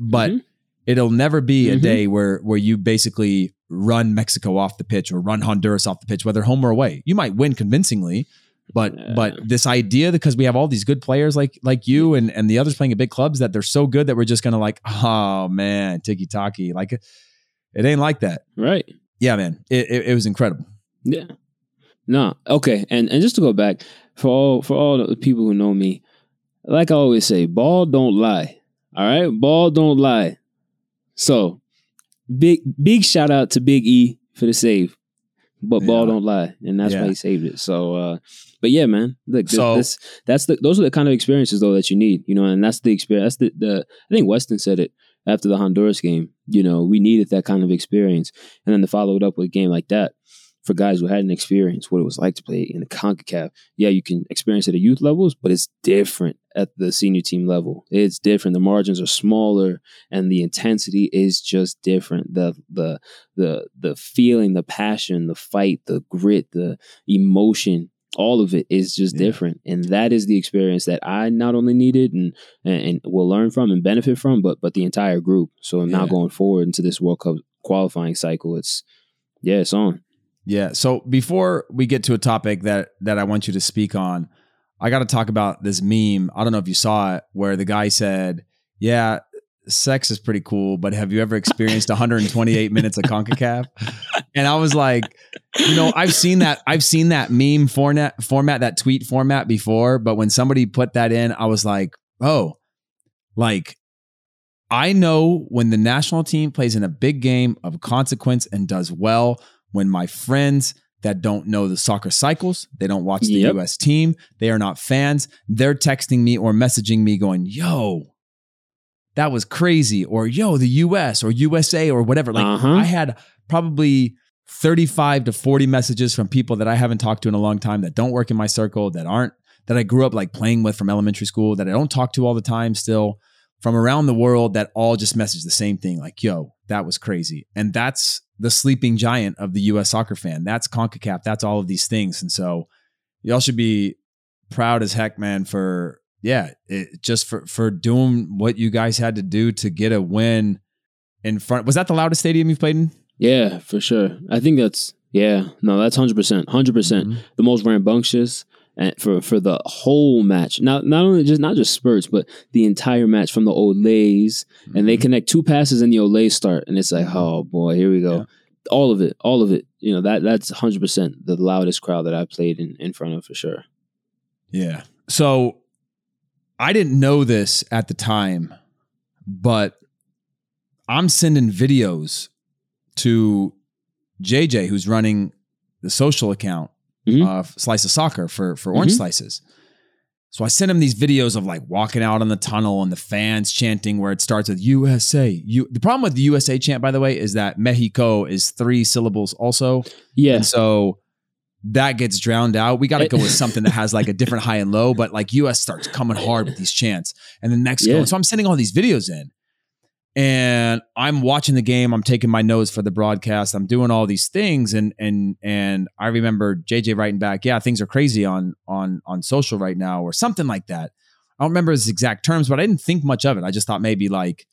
but. Mm-hmm. It'll never be a mm-hmm. day where where you basically run Mexico off the pitch or run Honduras off the pitch, whether home or away. You might win convincingly, but yeah. but this idea, because we have all these good players like like you and, and the others playing at big clubs, that they're so good that we're just going to like, oh, man, tiki-taki. Like, it ain't like that. Right. Yeah, man. It it, it was incredible. Yeah. No. Okay. And and just to go back, for all, for all the people who know me, like I always say, ball don't lie. All right? Ball don't lie. So, big big shout out to Big E for the save, but yeah. ball don't lie, and that's yeah. why he saved it. So, uh, but yeah, man, look, so, this, that's the those are the kind of experiences though that you need, you know, and that's the experience. That's the, the I think Weston said it after the Honduras game. You know, we needed that kind of experience, and then to follow it up with a game like that for guys who hadn't experienced what it was like to play in the CONCACAF. Yeah, you can experience it at youth levels, but it's different at the senior team level. It's different. The margins are smaller and the intensity is just different. The the the the feeling, the passion, the fight, the grit, the emotion, all of it is just yeah. different. And that is the experience that I not only needed and, and, and will learn from and benefit from, but but the entire group. So now yeah. going forward into this World Cup qualifying cycle, it's yeah, it's on. Yeah. So before we get to a topic that that I want you to speak on, I got to talk about this meme. I don't know if you saw it, where the guy said, yeah, sex is pretty cool, but have you ever experienced one hundred twenty-eight minutes of CONCACAF? And I was like, you know, I've seen that. I've seen that meme format, format, that tweet format before. But when somebody put that in, I was like, oh, like, I know when the national team plays in a big game of consequence and does well, when my friends that don't know the soccer cycles, they don't watch the yep. U S team, they are not fans, they're texting me or messaging me going, yo, that was crazy, or yo, the U S or U S A or whatever. Like uh-huh. I had probably thirty-five to forty messages from people that I haven't talked to in a long time, that don't work in my circle, that aren't, that I grew up like playing with from elementary school, that I don't talk to all the time still. from around the world that all just message the same thing. Like, yo, that was crazy. And that's the sleeping giant of the U S soccer fan. That's CONCACAF. That's all of these things. And so y'all should be proud as heck, man, for, yeah, it, just for, for doing what you guys had to do to get a win in front. Was that the loudest stadium you've played in? Yeah, for sure. I think that's, yeah, no, that's one hundred percent. one hundred percent. Mm-hmm. The most rambunctious. And for, for the whole match, not not only just not just spurts, but the entire match from the Olays, mm-hmm. and they connect two passes and the Olays start, and it's like, oh boy, here we go, yeah. all of it, all of it. You know that that's one hundred percent the loudest crowd that I played in, in front of for sure. Yeah. So I didn't know this at the time, but I'm sending videos to J J, who's running the social account. Mm-hmm. Uh, Slice of Soccer for, for Orange mm-hmm. Slices. So I sent him these videos of like walking out on the tunnel and the fans chanting where it starts with U S A. You, the problem with the U S A chant, by the way, is that Mexico is three syllables also. Yeah. And so that gets drowned out. We got to go with something that has like a different high and low, but like U S starts coming hard with these chants and then Mexico. Yeah. So I'm sending all these videos in and I'm watching the game. I'm taking my notes for the broadcast. I'm doing all these things. And, and, and I remember J J writing back, yeah, things are crazy on, on, on social right now or something like that. I don't remember his exact terms, but I didn't think much of it. I just thought maybe like,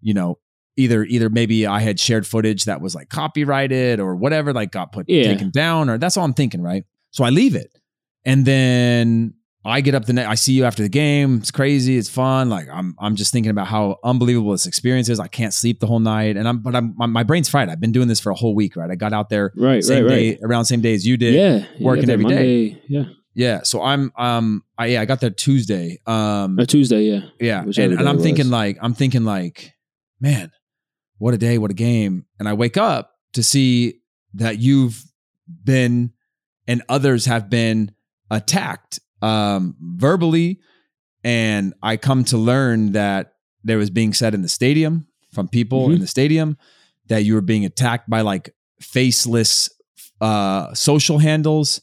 you know, either, either maybe I had shared footage that was like copyrighted or whatever, like got put yeah. taken down or that's all I'm thinking. Right. So I leave it. And then I get up the next, I see you after the game. It's crazy. It's fun. Like I'm, I'm just thinking about how unbelievable this experience is. I can't sleep the whole night. And I'm, but I'm, my, my brain's fried. I've been doing this for a whole week, right? I got out there right, same right, day, right. around same day as you did. Yeah. Working every Monday, day. Yeah. Yeah. So I'm, um, I, yeah, I got there Tuesday. Um, a Tuesday. Yeah. Yeah. And, and I'm thinking like, I'm thinking like, man, what a day, what a game. And I wake up to see that you've been, and others have been attacked um, verbally. And I come to learn that there was being said in the stadium from people mm-hmm. in the stadium that you were being attacked by like faceless, uh, social handles.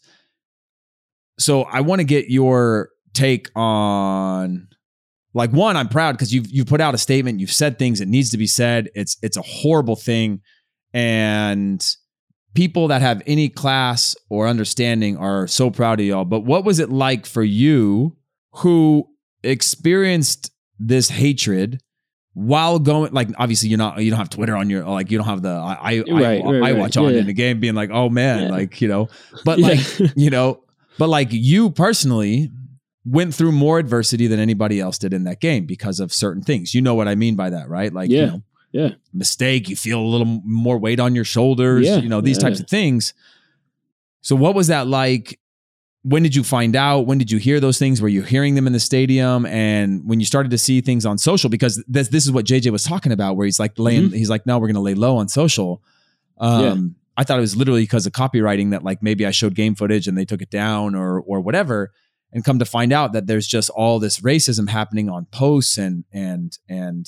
So I want to get your take on like one, I'm proud because you've, you've put out a statement. You've said things that needs to be said. It's, it's a horrible thing. And people that have any class or understanding are so proud of y'all. But what was it like for you who experienced this hatred while going, like, obviously you're not, you don't have Twitter on your, like, you don't have the, I, I, right, I, right, I watch right. on yeah. in the game being like, oh man, yeah. like, you know, but yeah. like, you know, but like you personally went through more adversity than anybody else did in that game because of certain things. You know what I mean by that, right? Like, yeah. you know, Yeah. mistake, you feel a little more weight on your shoulders, yeah. you know, these yeah. types of things. So what was that like? When did you find out? When did you hear those things? Were you hearing them in the stadium? And when you started to see things on social, because this, this is what J J was talking about, where he's like laying, mm-hmm. he's like, no, we're going to lay low on social. Um, yeah. I thought it was literally because of copywriting that like maybe I showed game footage and they took it down or, or whatever. And come to find out that there's just all this racism happening on posts and, and, and,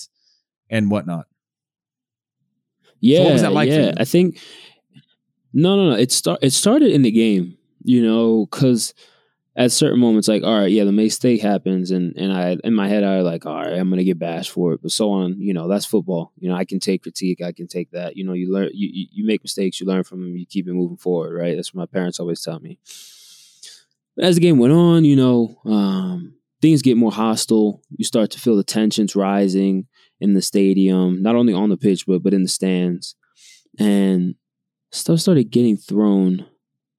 and whatnot. Yeah, so what was that like yeah. for you? I think no, no, no. It start it started in the game, you know, because at certain moments, like, all right, yeah, the mistake happens, and and I in my head, I like, all right, I'm gonna get bashed for it, but so on, you know, that's football. You know, I can take critique, I can take that. You know, you learn, you you, you make mistakes, you learn from them, you keep it moving forward, right? That's what my parents always taught me. But as the game went on, you know, um, things get more hostile. You start to feel the tensions rising in the stadium, not only on the pitch, but, but in the stands. And stuff started getting thrown,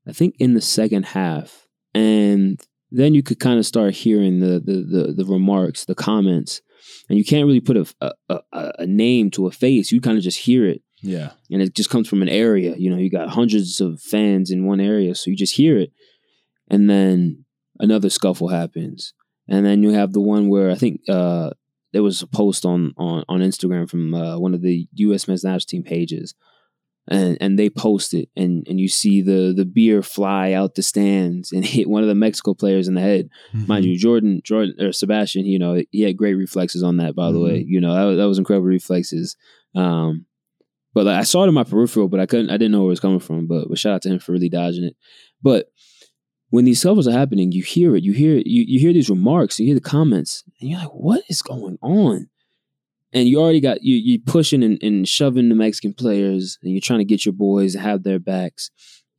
I think, in the second half. And then you could kind of start hearing the the the, the remarks, the comments. And you can't really put a, a, a name to a face. You kind of just hear it. Yeah. And it just comes from an area. You know, you got hundreds of fans in one area, so you just hear it. And then another scuffle happens. And then you have the one where I think... uh there was a post on, on, on Instagram from uh, one of the U S men's national team pages, and, and they post it, and, and you see the the beer fly out the stands and hit one of the Mexico players in the head. Mm-hmm. Mind you, Jordan Jordan or Sebastian, you know, he had great reflexes on that, by mm-hmm. the way. You know, that, that was incredible reflexes. Um, but like, I saw it in my peripheral, but I couldn't, I didn't know where it was coming from. But, but shout out to him for really dodging it. But when these scuffles are happening, you hear it, you hear you, you hear these remarks, you hear the comments, and you're like, what is going on? and you already got you you pushing and, and shoving the Mexican players, and you're trying to get your boys and have their backs,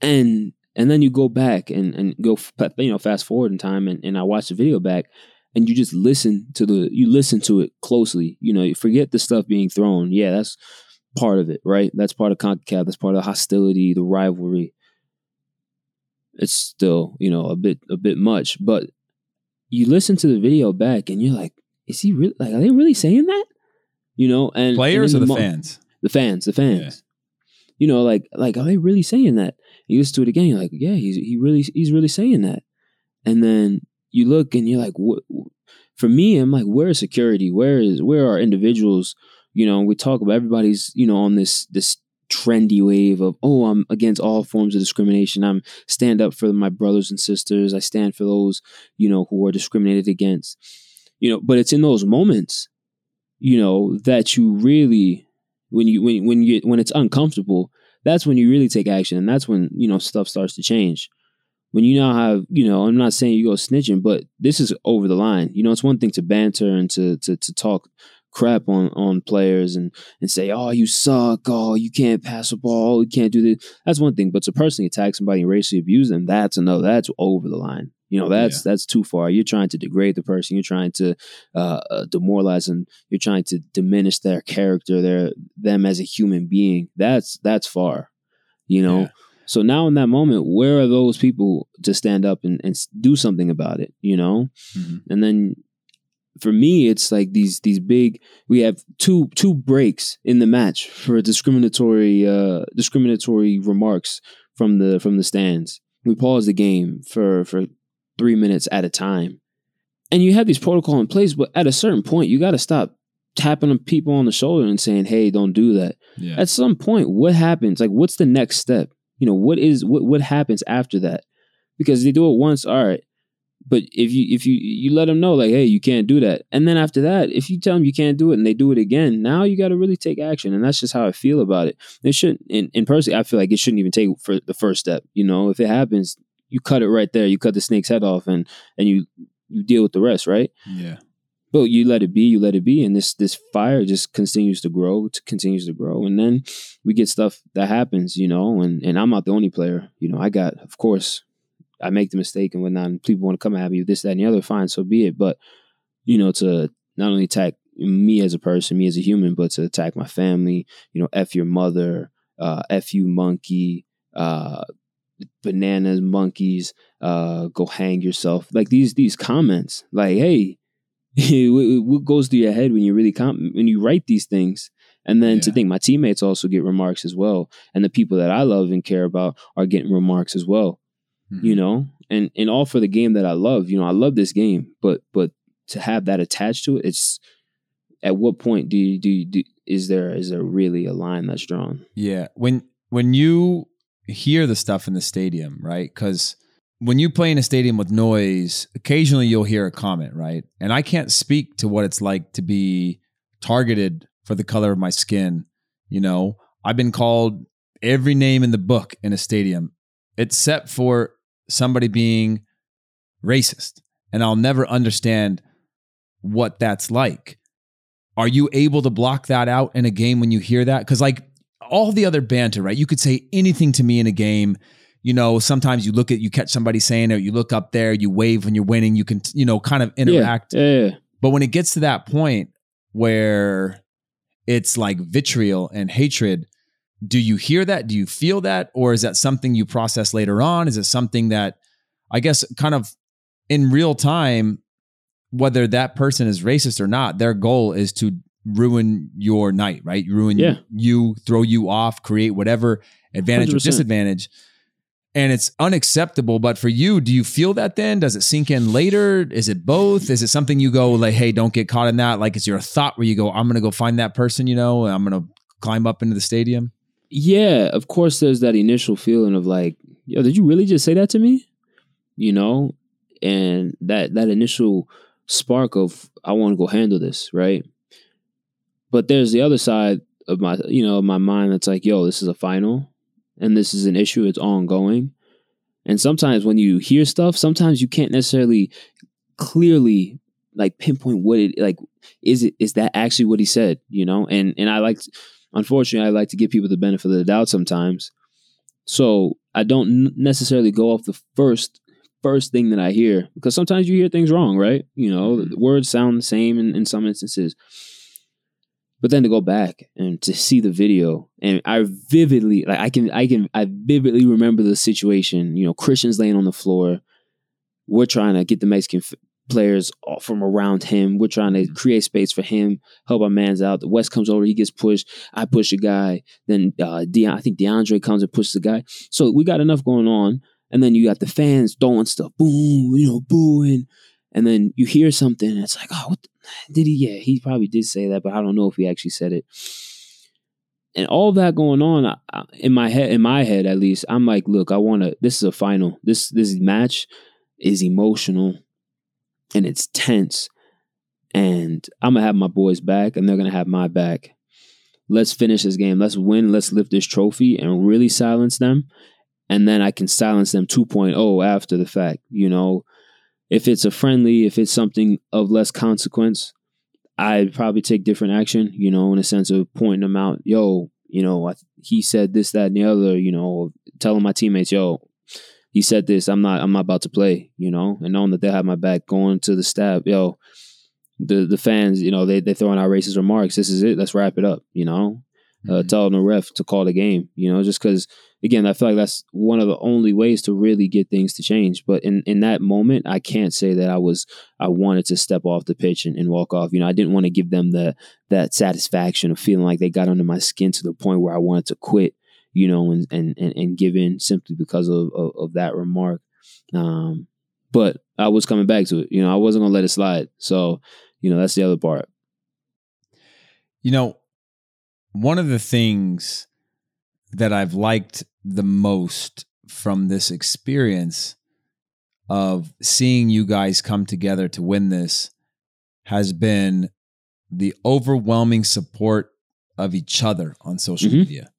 and and then you go back and and go you know fast forward in time, and, and I watched the video back, and you just listen to the you listen to it closely. You know, you forget the stuff being thrown. Yeah, that's part of it, right? That's part of CONCACAF. That's part of the hostility, the rivalry. It's still you know a bit a bit much, but you listen to the video back, and you're like, is he really like? Are they really saying that? You know, and players and the or the mo- fans, the fans, the fans. Yeah. You know, like, like, are they really saying that? And you listen to it again, you're like, yeah, he's he really he's really saying that. And then you look, and you're like, what? For me, I'm like, where is security? Where is where are individuals? You know, we talk about everybody's, you know, on this this trendy wave of, oh, I'm against all forms of discrimination. I'm stand up for my brothers and sisters. I stand for those, you know, who are discriminated against. You know, but it's in those moments, you know, that you really, when you, when, when you, when it's uncomfortable, that's when you really take action. And that's when, you know, stuff starts to change. When you now have, you know, I'm not saying you go snitching, but this is over the line. You know, it's one thing to banter and to, to, to talk crap on, on players and, and say, oh, you suck. Oh, you can't pass a ball. You can't do this. That's one thing. But to personally attack somebody and racially abuse them, that's another, that's over the line. You know, that's yeah. that's too far. You're trying to degrade the person. You're trying to uh, uh, demoralize them. You're trying to diminish their character, their them as a human being. That's that's far, you know. Yeah. So now in that moment, where are those people to stand up and, and do something about it, you know? Mm-hmm. And then for me, it's like these these big. We have two two breaks in the match for discriminatory uh, discriminatory remarks from the from the stands. We pause the game for for. three minutes at a time. And you have these protocol in place, but at a certain point, you got to stop tapping people on the shoulder and saying, hey, don't do that. Yeah. At some point, what happens? Like, what's the next step? You know, what is, what, what happens after that? Because they do it once. All right. But if you, if you, you let them know, like, hey, you can't do that. And then after that, if you tell them you can't do it and they do it again, now you got to really take action. And that's just how I feel about it. It shouldn't, and, and personally, I feel like it shouldn't even take for the first step. You know, if it happens, you cut it right there. You cut the snake's head off, and and you, you deal with the rest, right? Yeah. But you let it be, you let it be, and this this fire just continues to grow, to continues to grow, and then we get stuff that happens, you know. And and I'm not the only player, you know. I got, of course, I make the mistake and whatnot, and people want to come at me with this, that, and the other. Fine, so be it. But you know, to not only attack me as a person, me as a human, but to attack my family, you know, F your mother, uh, F you monkey, uh. bananas, monkeys, uh, go hang yourself. Like these, these comments. Like, hey, what goes through your head when you really com- when you write these things? And then yeah. to think, my teammates also get remarks as well, and the people that I love and care about are getting remarks as well. Mm-hmm. You know, and and all for the game that I love. You know, I love this game, but but to have that attached to it, it's at what point do you do, you, do is there is there really a line that's drawn? Yeah, when when you. hear the stuff in the stadium, right? Because when you play in a stadium with noise, occasionally you'll hear a comment, right? And I can't speak to what it's like to be targeted for the color of my skin. You know, I've been called every name in the book in a stadium, except for somebody being racist. And I'll never understand what that's like. Are you able to block that out in a game when you hear that? Because like, all the other banter, right? You could say anything to me in a game. You know, sometimes you look at, you catch somebody saying it, you look up there, you wave when you're winning, you can, you know, kind of interact. Yeah, yeah. But when it gets to that point where it's like vitriol and hatred, do you hear that? Do you feel that? Or is that something you process later on? Is it something that, I guess, kind of in real time, whether that person is racist or not, their goal is to ruin your night, right? Ruin yeah. you, throw you off, create whatever advantage one hundred percent or disadvantage. And it's unacceptable. But for you, do you feel that then? Does it sink in later? Is it both? Is it something you go like, hey, don't get caught in that? Like, is your thought where you go, I'm going to go find that person, you know, and I'm going to climb up into the stadium? Yeah, of course. There's that initial feeling of like, yo, did you really just say that to me? You know, and that, that initial spark of, I want to go handle this, right? But there's the other side of my, you know, my mind that's like, yo, this is a final and this is an issue. It's ongoing. And sometimes when you hear stuff, sometimes you can't necessarily clearly like pinpoint what it like is it is that actually what he said, you know? And and I like to, unfortunately, I like to give people the benefit of the doubt sometimes. So I don't necessarily go off the first first thing that I hear, because sometimes you hear things wrong, right? You know, mm-hmm. the words sound the same in, in some instances. But then to go back and to see the video, and I vividly, like I can, I can, I vividly remember the situation. You know, Christian's laying on the floor. We're trying to get the Mexican f- players from around him. We're trying to create space for him, help our man's out. The West comes over, he gets pushed. I push a guy. Then uh, De- I think DeAndre comes and pushes the guy. So we got enough going on. And then you got the fans throwing stuff, boom, you know, booing. And then you hear something, and it's like, oh, what the, did he? Yeah, he probably did say that, but I don't know if he actually said it. And all that going on I, I, in my head, in my head at least, I'm like, look, I want to. This is a final. This this match is emotional, and it's tense. And I'm gonna have my boys back, and they're gonna have my back. Let's finish this game. Let's win. Let's lift this trophy and really silence them. And then I can silence them two point oh after the fact, you know. If it's a friendly, if it's something of less consequence, I'd probably take different action, you know, in a sense of pointing them out. Yo, you know, I, he said this, that, and the other, you know, telling my teammates, yo, he said this, I'm not I'm not about to play, you know, and knowing that they'll have my back, going to the stab, yo, the the fans, you know, they, they throwing out racist remarks. This is it. Let's wrap it up, you know, mm-hmm. uh, telling the ref to call the game, you know, just because. Again, I feel like that's one of the only ways to really get things to change. But in, in that moment, I can't say that I was I wanted to step off the pitch and, and walk off. You know, I didn't want to give them the that satisfaction of feeling like they got under my skin to the point where I wanted to quit, you know, and and, and, and give in simply because of, of, of that remark. Um, but I was coming back to it. You know, I wasn't going to let it slide. So, you know, that's the other part. You know, one of the things that I've liked the most from this experience of seeing you guys come together to win this has been the overwhelming support of each other on social mm-hmm. media.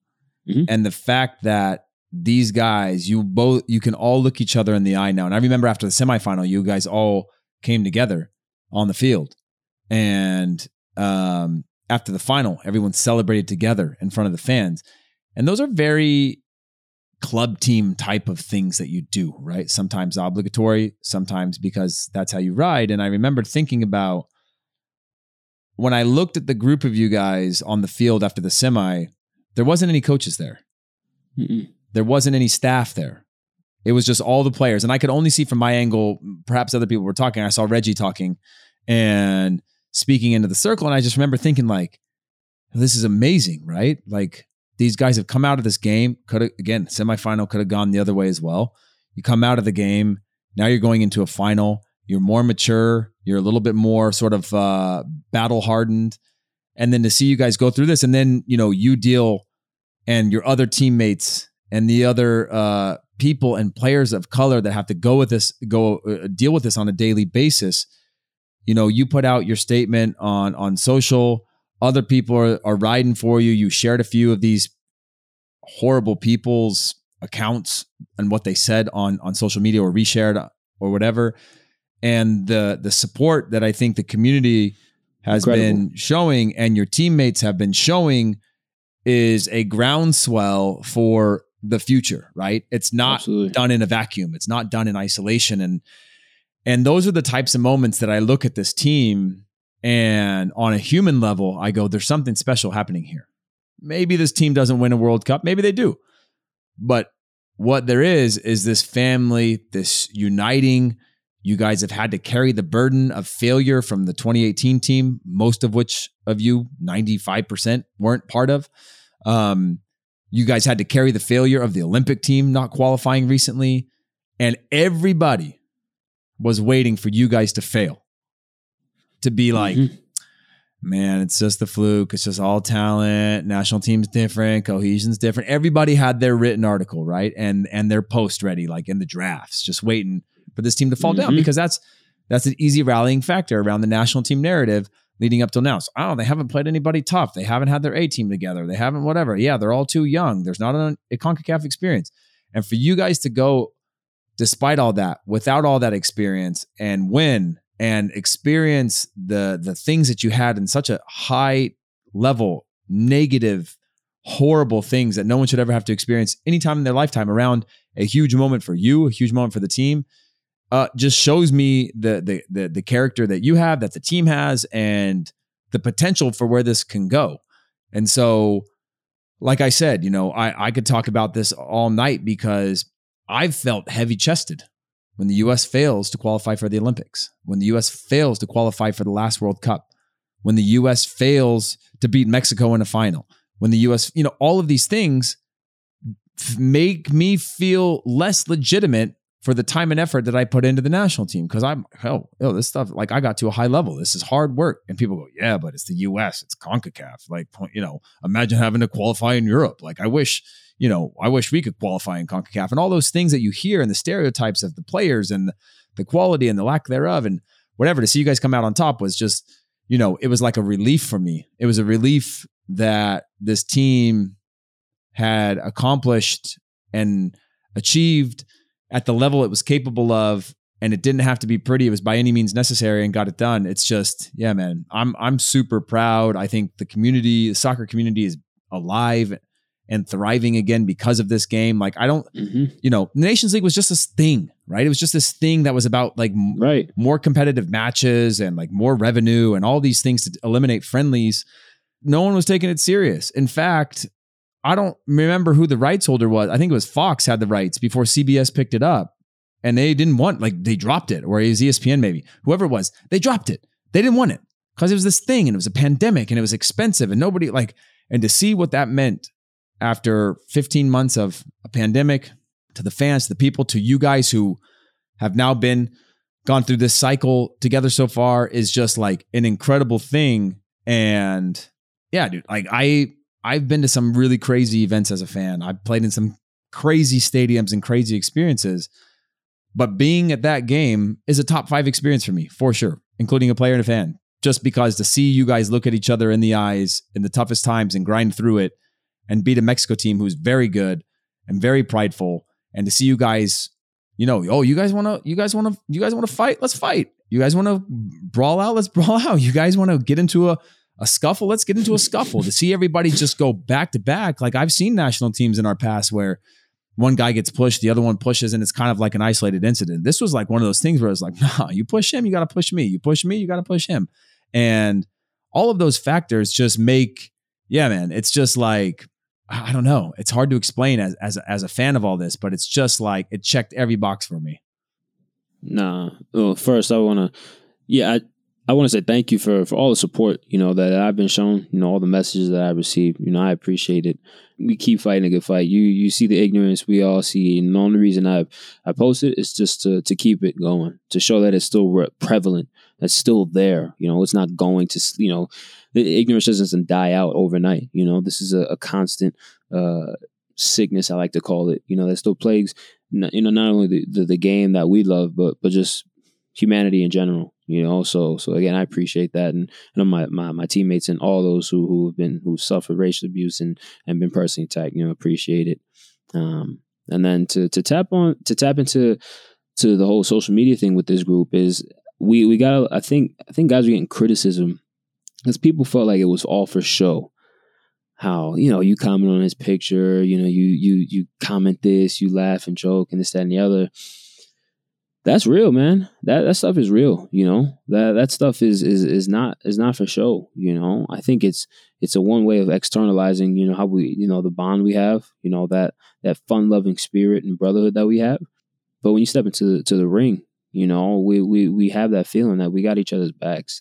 Mm-hmm. And the fact that these guys, you both, you can all look each other in the eye now. And I remember after the semifinal, you guys all came together on the field. And um, after the final, everyone celebrated together in front of the fans. And those are very club team type of things that you do, right? Sometimes obligatory, sometimes because that's how you ride. And I remember thinking about when I looked at the group of you guys on the field after the semi, there wasn't any coaches there. Mm-mm. There wasn't any staff there. It was just all the players. And I could only see from my angle, perhaps other people were talking. I saw Reggie talking and speaking into the circle. And I just remember thinking like, this is amazing, right? Like, these guys have come out of this game. Could have, again, semifinal could have gone the other way as well. You come out of the game. Now you're going into a final. You're more mature. You're a little bit more sort of uh, battle hardened. And then to see you guys go through this, and then, you know, you deal and your other teammates and the other uh, people and players of color that have to go with this, go uh, deal with this on a daily basis. You know, you put out your statement on, on social. Other people are, are riding for you. You shared a few of these horrible people's accounts and what they said on, on social media, or reshared or whatever. And the the support that I think the community has Incredible. been showing, and your teammates have been showing, is a groundswell for the future, right? It's not Absolutely. done in a vacuum. It's not done in isolation. And and those are the types of moments that I look at this team. And on a human level, I go, there's something special happening here. Maybe this team doesn't win a World Cup. Maybe they do. But what there is, is this family, this uniting. You guys have had to carry the burden of failure from the twenty eighteen team, most of which of you, ninety-five percent, weren't part of. Um, you guys had to carry the failure of the Olympic team not qualifying recently. And everybody was waiting for you guys to fail. To be like, mm-hmm. man, it's just the fluke. It's just all talent. National team's different. Cohesion's different. Everybody had their written article, right? And and their post ready, like in the drafts, just waiting for this team to fall mm-hmm. down, because that's that's an easy rallying factor around the national team narrative leading up till now. So, oh, they haven't played anybody tough. They haven't had their A team together. They haven't whatever. Yeah, they're all too young. There's not a, a CONCACAF experience. And for you guys to go, despite all that, without all that experience, and win. and experience the the things that you had in such a high level, negative, horrible things that no one should ever have to experience anytime in their lifetime around a huge moment for you, a huge moment for the team, uh, just shows me the, the the the character that you have, that the team has, and the potential for where this can go. And so, like I said, you know, I, I could talk about this all night because I've felt heavy-chested when the U S fails to qualify for the Olympics, when the U S fails to qualify for the last World Cup, when the U S fails to beat Mexico in a final, when the U S, you know, all of these things f- make me feel less legitimate for the time and effort that I put into the national team. Cause I'm, hell, yo, this stuff, like I got to a high level. This is hard work. And people go, yeah, but it's the U S, it's CONCACAF. Like, you know, imagine having to qualify in Europe. Like I wish, you know, I wish we could qualify in CONCACAF, and all those things that you hear and the stereotypes of the players and the quality and the lack thereof and whatever. To see you guys come out on top was just, you know, it was like a relief for me. It was a relief that this team had accomplished and achieved at the level it was capable of, and it didn't have to be pretty. It was by any means necessary and got it done. It's just, yeah, man, I'm I'm super proud. I think the community, the soccer community is alive and thriving again because of this game. Like I don't, mm-hmm. you know, Nations League was just this thing, right? It was just this thing that was about like right. more competitive matches and like more revenue and all these things to eliminate friendlies. No one was taking it serious. In fact, I don't remember who the rights holder was. I think it was Fox had the rights before C B S picked it up, and they didn't want, like they dropped it, or it was E S P N maybe, whoever it was, they dropped it. They didn't want it because it was this thing and it was a pandemic and it was expensive and nobody like, and to see what that meant after fifteen months of a pandemic to the fans, to the people, to you guys who have now been gone through this cycle together so far is just like an incredible thing. And yeah, dude, like I, I've been to some really crazy events as a fan. I've played in some crazy stadiums and crazy experiences, but being at that game is a top five experience for me, for sure, including a player and a fan, just because to see you guys look at each other in the eyes in the toughest times and grind through it and beat a Mexico team who's very good and very prideful, and to see you guys, you know, oh, you guys want to, you guys want to, you guys want to fight? Let's fight. You guys want to brawl out? Let's brawl out. You guys want to get into a A scuffle, let's get into a scuffle. To see everybody just go back to back. Like I've seen national teams in our past where one guy gets pushed, the other one pushes, and it's kind of like an isolated incident. This was like one of those things where it's like, nah, you push him, you got to push me. You push me, you got to push him. And all of those factors just make, yeah, man, it's just like, I don't know. It's hard to explain as, as, as a fan of all this, but it's just like, it checked every box for me. Nah. Well, first I want to, yeah, I, I want to say thank you for, for all the support, you know, that I've been shown, you know, all the messages that I received, you know, I appreciate it. We keep fighting a good fight. You you see the ignorance we all see. And the only reason I I posted is just to, to keep it going, to show that it's still re- prevalent, that's still there. You know, it's not going to, you know, the ignorance doesn't die out overnight. You know, this is a, a constant uh, sickness, I like to call it, you know, that still plagues, you know, not only the, the, the game that we love, but but just humanity in general. You know, so so again, I appreciate that, and and my, my, my teammates and all those who who have been who suffered racial abuse and, and been personally attacked. You know, appreciate it. Um, and then to to tap on to tap into to the whole social media thing with this group is we we got I think I think guys were getting criticism because people felt like it was all for show. How, you know, you comment on his picture, you know, you you you comment this, you laugh and joke and this, that, and the other. That's real, man. That that stuff is real, you know. That that stuff is is is not is not for show, you know. I think it's it's a one way of externalizing, you know, how we, you know, the bond we have, you know, that that fun loving spirit and brotherhood that we have. But when you step into the, to the ring, you know, we, we we have that feeling that we got each other's backs,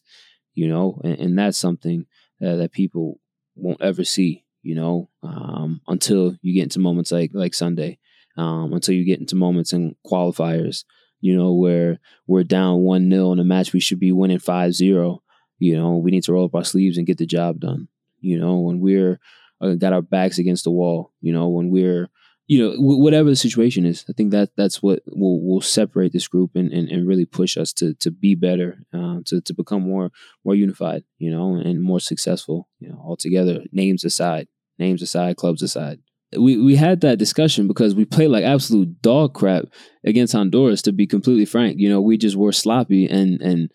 you know, and, and that's something that, that people won't ever see, you know, um, until you get into moments like like Sunday, um, until you get into moments in qualifiers. You know, where we're down one nil in a match we should be winning five zero. You know, we need to roll up our sleeves and get the job done. You know, when we're uh, got our backs against the wall, you know, when we're, you know, w- whatever the situation is, I think that that's what will will separate this group and, and, and really push us to to be better, uh, to, to become more more unified, you know, and more successful, you know, altogether. Names aside, names aside, clubs aside. We we had that discussion because we played like absolute dog crap against Honduras, to be completely frank. You know, we just were sloppy and and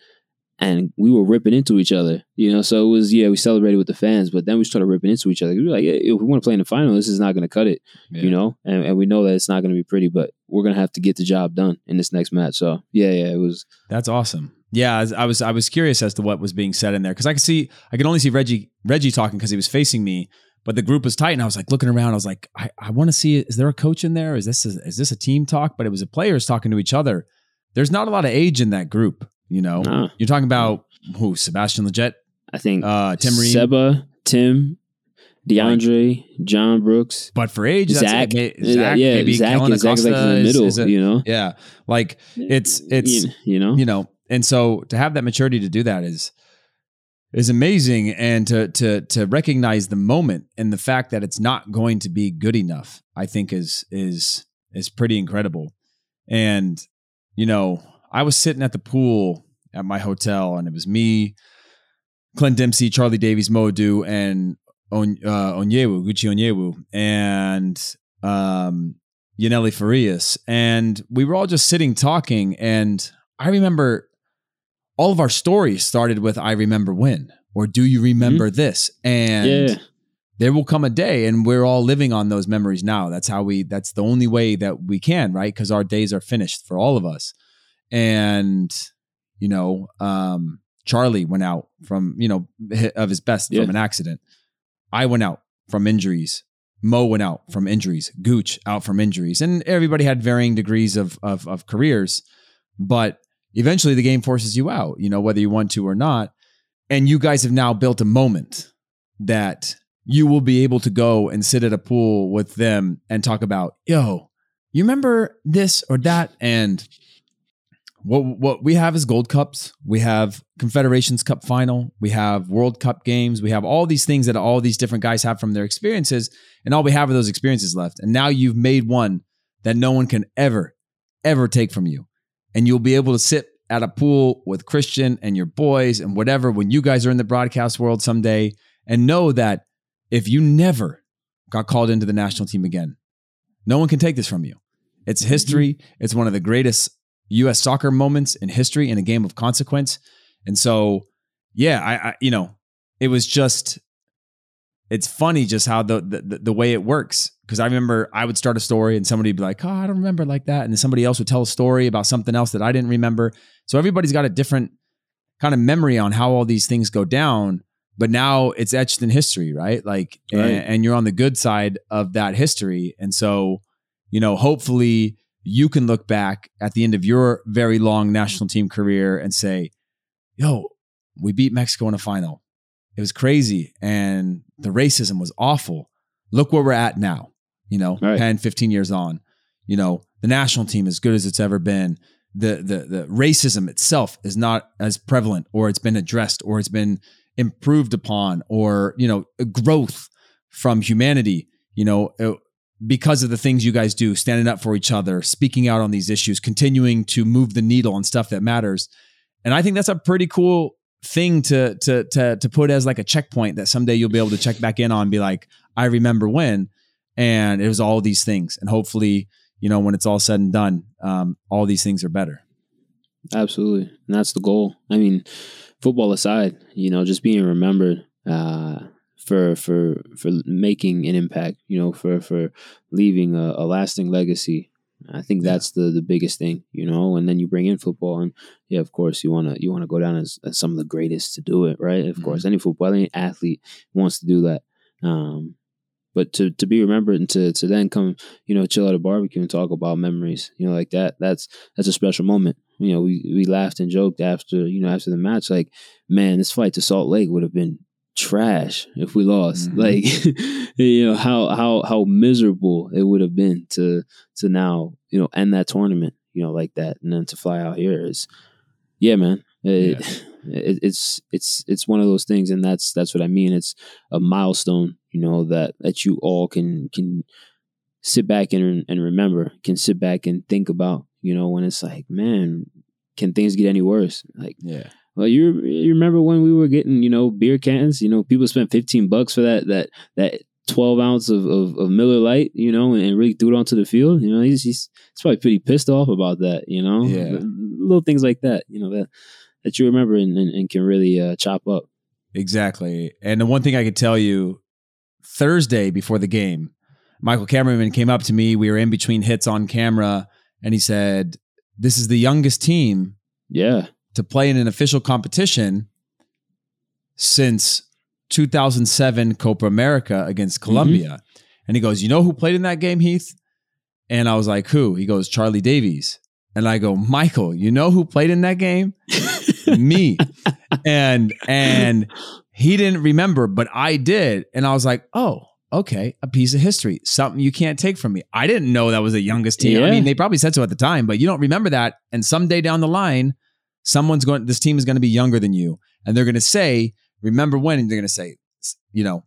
and we were ripping into each other, you know. So it was, yeah, we celebrated with the fans, but then we started ripping into each other. We were like, hey, if we want to play in the final, this is not going to cut it, yeah. you know. And, and we know that it's not going to be pretty, but we're going to have to get the job done in this next match. So yeah, yeah, it was. That's awesome. Yeah, I was I was curious as to what was being said in there, because I could see I could only see Reggie Reggie talking because he was facing me, but the group was tight, and I was like looking around. I was like, I, I want to see, is there a coach in there? Is this a, is this a team talk? But it was the players talking to each other. There's not a lot of age in that group, you know. Nah. You're talking about who? Sebastian Legette, I think. Uh, Tim Reed, Seba, Tim, DeAndre, John Brooks. But for age, Zach, that's, Zach, yeah, maybe Zach Kellen is like in the middle, is, is a, you know. Yeah, like it's it's you know you know. And so to have that maturity to do that is is amazing, and to to to recognize the moment and the fact that it's not going to be good enough, I think is is is pretty incredible. And you know, I was sitting at the pool at my hotel, and it was me, Clint Dempsey, Charlie Davies, Modu, and On, uh, Onyewu, Gucci Onyewu, and um, Yaneli Farias, and we were all just sitting talking, and I remember. All of our stories started with, I remember when, or do you remember mm-hmm. this? And yeah. there will come a day, and we're all living on those memories now. That's how we, that's the only way that we can, right? Because our days are finished for all of us. And, you know, um, Charlie went out from, you know, of his best yeah. from an accident. I went out from injuries. Mo went out from injuries. Gooch out from injuries. And everybody had varying degrees of of, of careers. But eventually the game forces you out, you know, whether you want to or not. And you guys have now built a moment that you will be able to go and sit at a pool with them and talk about, yo, you remember this or that? And what what we have is Gold Cups. We have Confederations Cup final. We have World Cup games. We have all these things that all these different guys have from their experiences. And all we have are those experiences left. And now you've made one that no one can ever, ever take from you. And you'll be able to sit at a pool with Christian and your boys and whatever when you guys are in the broadcast world someday, and know that if you never got called into the national team again, no one can take this from you. It's history. It's one of the greatest U S soccer moments in history, in a game of consequence. And so, yeah, I, I you know, it was just, it's funny just how the the, the way it works. Because I remember I would start a story and somebody would be like, oh, I don't remember like that. And then somebody else would tell a story about something else that I didn't remember. So everybody's got a different kind of memory on how all these things go down. But now it's etched in history, right? Like, right. And, and you're on the good side of that history. And so, you know, hopefully you can look back at the end of your very long national team career and say, yo, we beat Mexico in a final. It was crazy. And the racism was awful. Look where we're at now. You know, right. ten, fifteen years on, you know, the national team as good as it's ever been. The, the, the racism itself is not as prevalent, or it's been addressed, or it's been improved upon, or, you know, growth from humanity, you know, because of the things you guys do, standing up for each other, speaking out on these issues, continuing to move the needle on stuff that matters. And I think that's a pretty cool thing to, to, to, to put as like a checkpoint that someday you'll be able to check back in on and be like, I remember when. And it was all these things. And hopefully, you know, when it's all said and done, um, all these things are better. Absolutely. And that's the goal. I mean, football aside, you know, just being remembered uh, for for for making an impact, you know, for, for leaving a, a lasting legacy. I think that's the, the biggest thing, you know, and then you bring in football, and yeah, of course you want to, you want to go down as, as some of the greatest to do it. Right. Of mm-hmm. course, any football, any athlete wants to do that. Um, But to, to be remembered, and to, to then come, you know, chill at a barbecue and talk about memories, you know, like that, that's that's a special moment. You know, we, we laughed and joked after, you know, after the match, like, man, this flight to Salt Lake would have been trash if we lost. Mm-hmm. Like, you know, how how how miserable it would have been to to now, you know, end that tournament, you know, like that. And then to fly out here is, yeah, man. It, yeah. It, it's it's it's one of those things, and that's that's what I mean. It's a milestone, you know, that that you all can can sit back and and remember, can sit back and think about, you know, when it's like, man, can things get any worse? Like, yeah, well, you you remember when we were getting, you know, beer cans, you know, people spent fifteen bucks for that that that twelve ounce of, of, of Miller Lite, you know, and, and really threw it onto the field. You know, he's he's, he's probably pretty pissed off about that, you know, yeah. Little things like that, you know, that. that you remember and, and, and can really uh, chop up. Exactly. And the one thing I could tell you, Thursday before the game, Michael Cameraman came up to me. We were in between hits on camera, and he said, this is the youngest team yeah. to play in an official competition since two thousand seven Copa America against Colombia. Mm-hmm. And he goes, you know who played in that game, Heath? And I was like, who? He goes, Charlie Davies. And I go, Michael, you know who played in that game? Me. And and he didn't remember, but I did. And I was like, oh, okay, a piece of history, something you can't take from me. I didn't know that was the youngest team. Yeah. I mean, they probably said so at the time, but you don't remember that. And someday down the line, someone's going, this team is going to be younger than you. And they're going to say, remember when? And they're going to say, you know,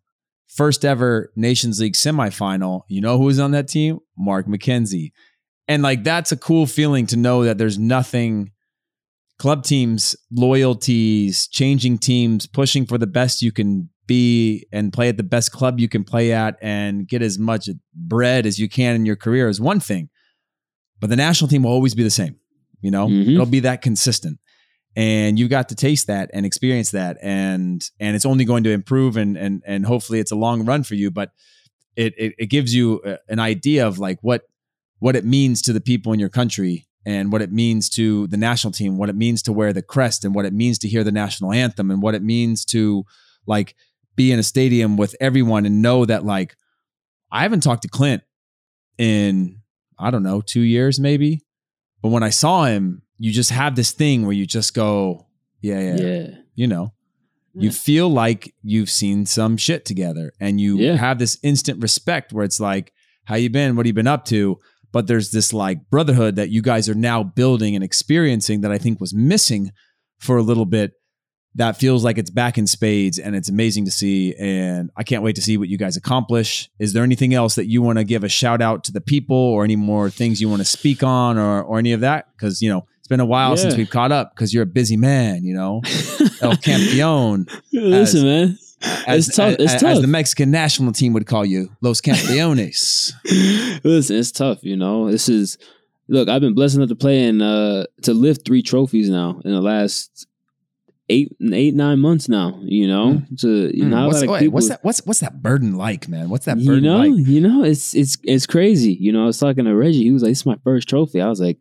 first ever Nations League semifinal. You know who was on that team? Mark McKenzie. And like, that's a cool feeling to know that there's nothing, club teams, loyalties, changing teams, pushing for the best you can be and play at the best club you can play at and get as much bread as you can in your career is one thing, but the national team will always be the same. You know, mm-hmm. it'll be that consistent, and you got to taste that and experience that. And, and it's only going to improve, and, and, and hopefully it's a long run for you, but it, it, it gives you a, an idea of like what, what it means to the people in your country and what it means to the national team, what it means to wear the crest and what it means to hear the national anthem and what it means to like, be in a stadium with everyone and know that like, I haven't talked to Clint in, I don't know, two years maybe. But when I saw him, you just have this thing where you just go, yeah, yeah, yeah. you know, yeah. you feel like you've seen some shit together and you yeah. have this instant respect where it's like, how you been? What have you been up to? But there's this like brotherhood that you guys are now building and experiencing that I think was missing for a little bit. That feels like it's back in spades, and it's amazing to see. And I can't wait to see what you guys accomplish. Is there anything else that you want to give a shout out to the people, or any more things you want to speak on, or or any of that? Because, you know, it's been a while yeah. since we've caught up because you're a busy man, you know, El Campeón. Listen, as, man, as, it's tough. It's as, tough. As the Mexican national team would call you, Los Campeones. Listen, it's tough. You know, this is, look, I've been blessed enough to play and uh, to lift three trophies now in the last Eight, eight, nine months now, you know. Mm. To you mm. know, what's, like people, what's that? What's what's that burden like, man? What's that burden? You know, like? you know, it's it's it's crazy. You know, I was talking to Reggie. He was like, "This is my first trophy." I was like,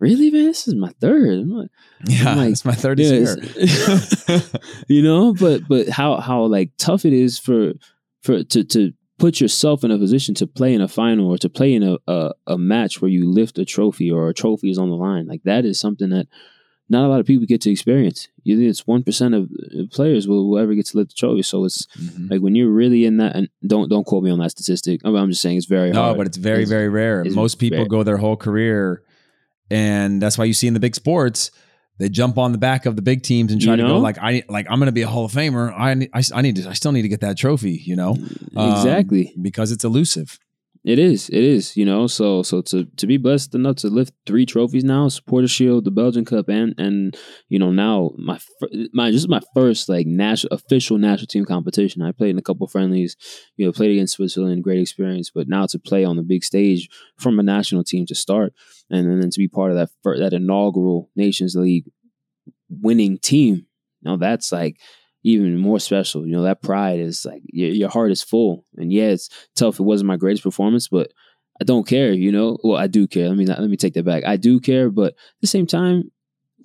"Really, man? This is my third." I'm like, yeah, I'm like, it's my third this yeah, year. You know, but but how how like tough it is for for to to put yourself in a position to play in a final or to play in a a, a match where you lift a trophy or a trophy is on the line. Like that is something that not a lot of people get to experience. You think it's one percent of players will, will ever get to lift the trophy. So it's mm-hmm. like when you're really in that, and don't don't quote me on that statistic. I mean, I'm just saying it's very no, hard. No, but it's very, it's, very rare. Most people rare. go their whole career, and that's why you see in the big sports, they jump on the back of the big teams and try you know? to go like, I like I'm going to be a Hall of Famer. I, I, I, need to, I still need to get that trophy, you know? Um, exactly. Because it's elusive. It is, it is, you know, so so to, to be blessed enough to lift three trophies now, Supporter Shield, the Belgian Cup, and, and you know, now my, my this is my first, like, national official national team competition. I played in a couple of friendlies, you know, played against Switzerland, great experience, but now to play on the big stage from a national team to start, and, and then to be part of that first, that inaugural Nations League winning team, now that's, like, even more special. You know, that pride is like, your, your heart is full. And yeah, it's tough. It wasn't my greatest performance, but I don't care, you know? Well, I do care. Let me not, let me take that back. I do care, but at the same time,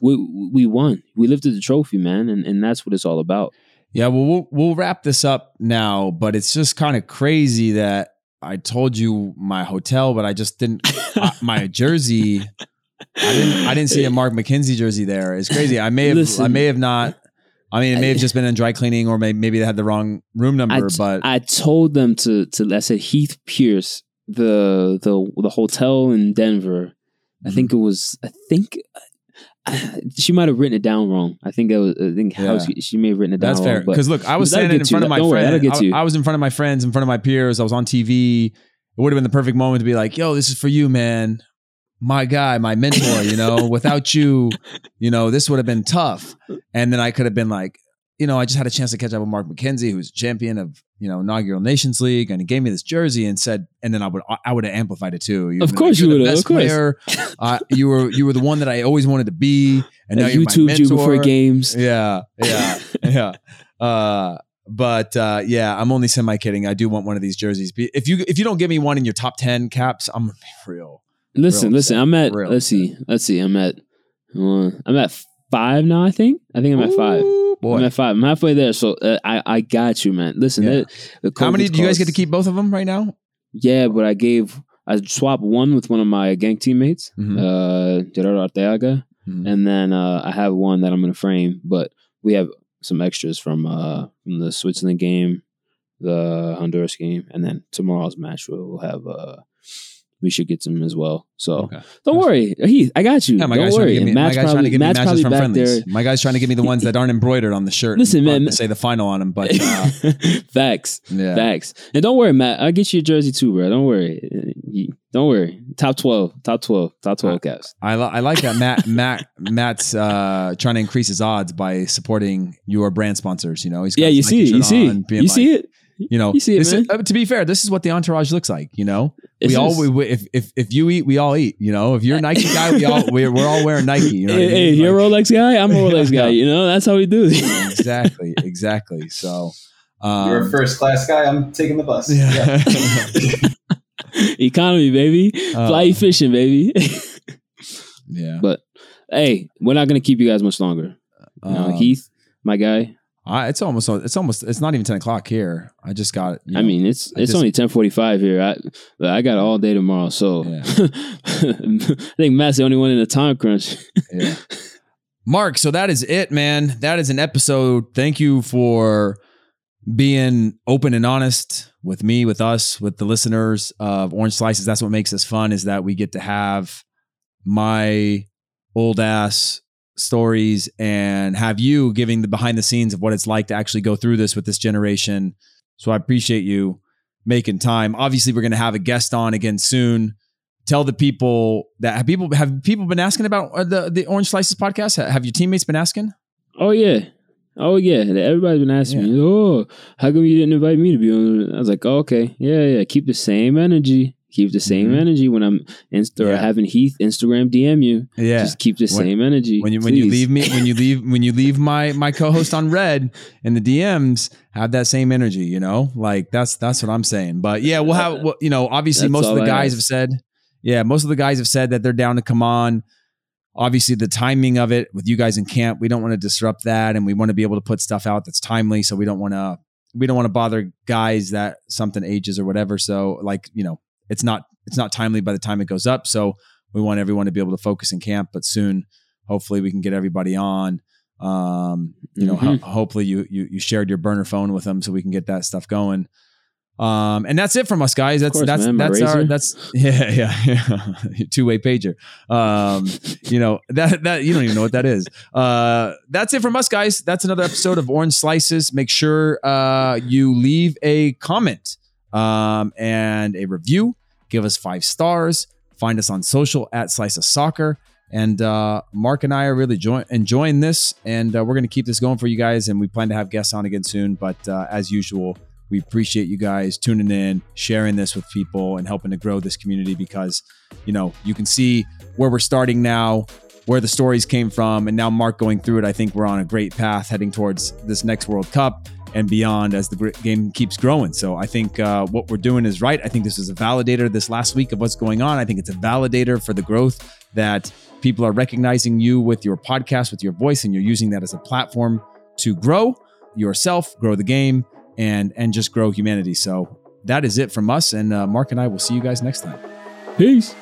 we we won. We lifted the trophy, man. And, and that's what it's all about. Yeah, well, we'll, we'll wrap this up now, but it's just kind of crazy that I told you my hotel, but I just didn't, my jersey, I didn't, I didn't see a Mark McKenzie jersey there. It's crazy. I may have, Listen, I may have not. I mean, it may have just been in dry cleaning, or maybe maybe they had the wrong room number. I t- but I told them to to. I said Heath Pierce, the the the hotel in Denver. I mm-hmm. think it was. I think I, she might have written it down wrong. I think that was. I think yeah. how she, she may have written it down. That's wrong. That's fair. Because look, I was saying it in front you. of my friends. I, I was in front of my friends, in front of my peers. I was on T V. It would have been the perfect moment to be like, "Yo, this is for you, man. My guy, my mentor, you know, without you, you know, this would have been tough." And then I could have been like, you know, I just had a chance to catch up with Mark McKenzie, who's champion of, you know, inaugural Nations League. And he gave me this jersey and said, and then I would, I would have amplified it too. You've of course been, you would have. Of course. Uh, you were, you were the one that I always wanted to be. And now you're my mentor. YouTubed you before games. Yeah. Yeah. Yeah. Uh, But uh, yeah, I'm only semi-kidding. I do want one of these jerseys. If you if you don't give me one in your top ten caps, I'm gonna be real. Listen, real listen. I'm at. Real let's see. Let's see. I'm at. Uh, I'm at five now. I think. I think I'm at Ooh, five. Boy. I'm at five. I'm halfway there. So uh, I I got you, man. Listen. Yeah. The, the How many do you guys get to keep? Both of them right now? Yeah, but I gave. I swapped one with one of my gang teammates, mm-hmm. uh, Gerardo Arteaga, mm-hmm. and then uh, I have one that I'm gonna frame. But we have some extras from uh from the Switzerland game, the Honduras game, and then tomorrow's match we'll have uh we should get some as well. So okay. don't worry, Heath, I got you. Yeah, my don't guy's worry. Me, my guy's probably, trying to give me matches from friendlies. There. My guy's trying to give me the ones that aren't embroidered on the shirt. Listen, and, man, say the final on them, but uh, facts, yeah. facts. And don't worry, Matt, I'll get you a jersey too, bro. Don't worry, don't worry. Top twelve, top twelve, top twelve caps. I li- I like that Matt Matt Matt's uh, trying to increase his odds by supporting your brand sponsors. You know, he's got yeah, you see it, you see it, you like, see it. You know, you see it, this is, uh, to be fair, this is what the entourage looks like. You know, it's we all we, we if if if you eat, we all eat. You know, if you're a Nike guy, we all we're, we're all wearing Nike. You know, hey, I mean? hey like, you're a Rolex guy. I'm a Rolex yeah, guy. You know, that's how we do it. Exactly, exactly. So um, you're a first class guy. I'm taking the bus. Yeah. Yeah. Economy, baby. Fly uh, fishing, baby. Yeah. But hey, we're not gonna keep you guys much longer. You know, uh, Heath, my guy. I, it's almost, it's almost, it's not even ten o'clock here. I just got, you know, I mean, it's, it's just, only ten forty-five here. I, I got all day tomorrow. So yeah. I think Matt's the only one in a time crunch. Yeah. Mark. So that is it, man. That is an episode. Thank you for being open and honest with me, with us, with the listeners of Orange Slices. That's what makes us fun, is that we get to have my old ass stories and have you giving the behind the scenes of what it's like to actually go through this with this generation. So I appreciate you making time. Obviously, we're going to have a guest on again soon. Tell the people that have people have people been asking about the, the Orange Slices podcast. Have your teammates been asking? Oh, yeah. Oh, yeah. Everybody's been asking yeah. me, oh, how come you didn't invite me to be on? I was like, oh, okay. Yeah, yeah. Keep the same energy. Keep the same mm-hmm. energy when I'm inst- or yeah. having Heath Instagram D M you. Yeah. Just keep the when, same energy. When you please. when you leave me when you leave when you leave my my co-host on red in the D Ms, have that same energy, you know? Like that's that's what I'm saying. But yeah, we'll have we'll, you know, obviously that's most of the I guys have. have said, yeah, most of the guys have said that they're down to come on. Obviously, the timing of it with you guys in camp, we don't want to disrupt that, and we want to be able to put stuff out that's timely, so we don't want to we don't want to bother guys that something ages or whatever. So like, you know, It's not it's not timely by the time it goes up. So we want everyone to be able to focus in camp. But soon, hopefully, we can get everybody on. Um, you know, mm-hmm. ho- hopefully you, you you shared your burner phone with them so we can get that stuff going. Um, and that's it from us, guys. That's course, that's man, that's razor. our that's yeah yeah, yeah. two way pager. Um, you know that that you don't even know what that is. Uh, that's it from us, guys. That's another episode of Orange Slices. Make sure uh, you leave a comment. Um, and a review. Give us five stars. Find us on social at Slice of Soccer. And uh, Mark and I are really joy- enjoying this. And uh, we're going to keep this going for you guys. And we plan to have guests on again soon. But uh, as usual, we appreciate you guys tuning in, sharing this with people, and helping to grow this community. Because, you know, you can see where we're starting now, where the stories came from. And now Mark going through it, I think we're on a great path heading towards this next World Cup and beyond as the game keeps growing. So I think uh, what we're doing is right. I think this is a validator this last week of what's going on. I think it's a validator for the growth that people are recognizing you with your podcast, with your voice, and you're using that as a platform to grow yourself, grow the game, and, and just grow humanity. So that is it from us. And uh, Mark and I will see you guys next time. Peace.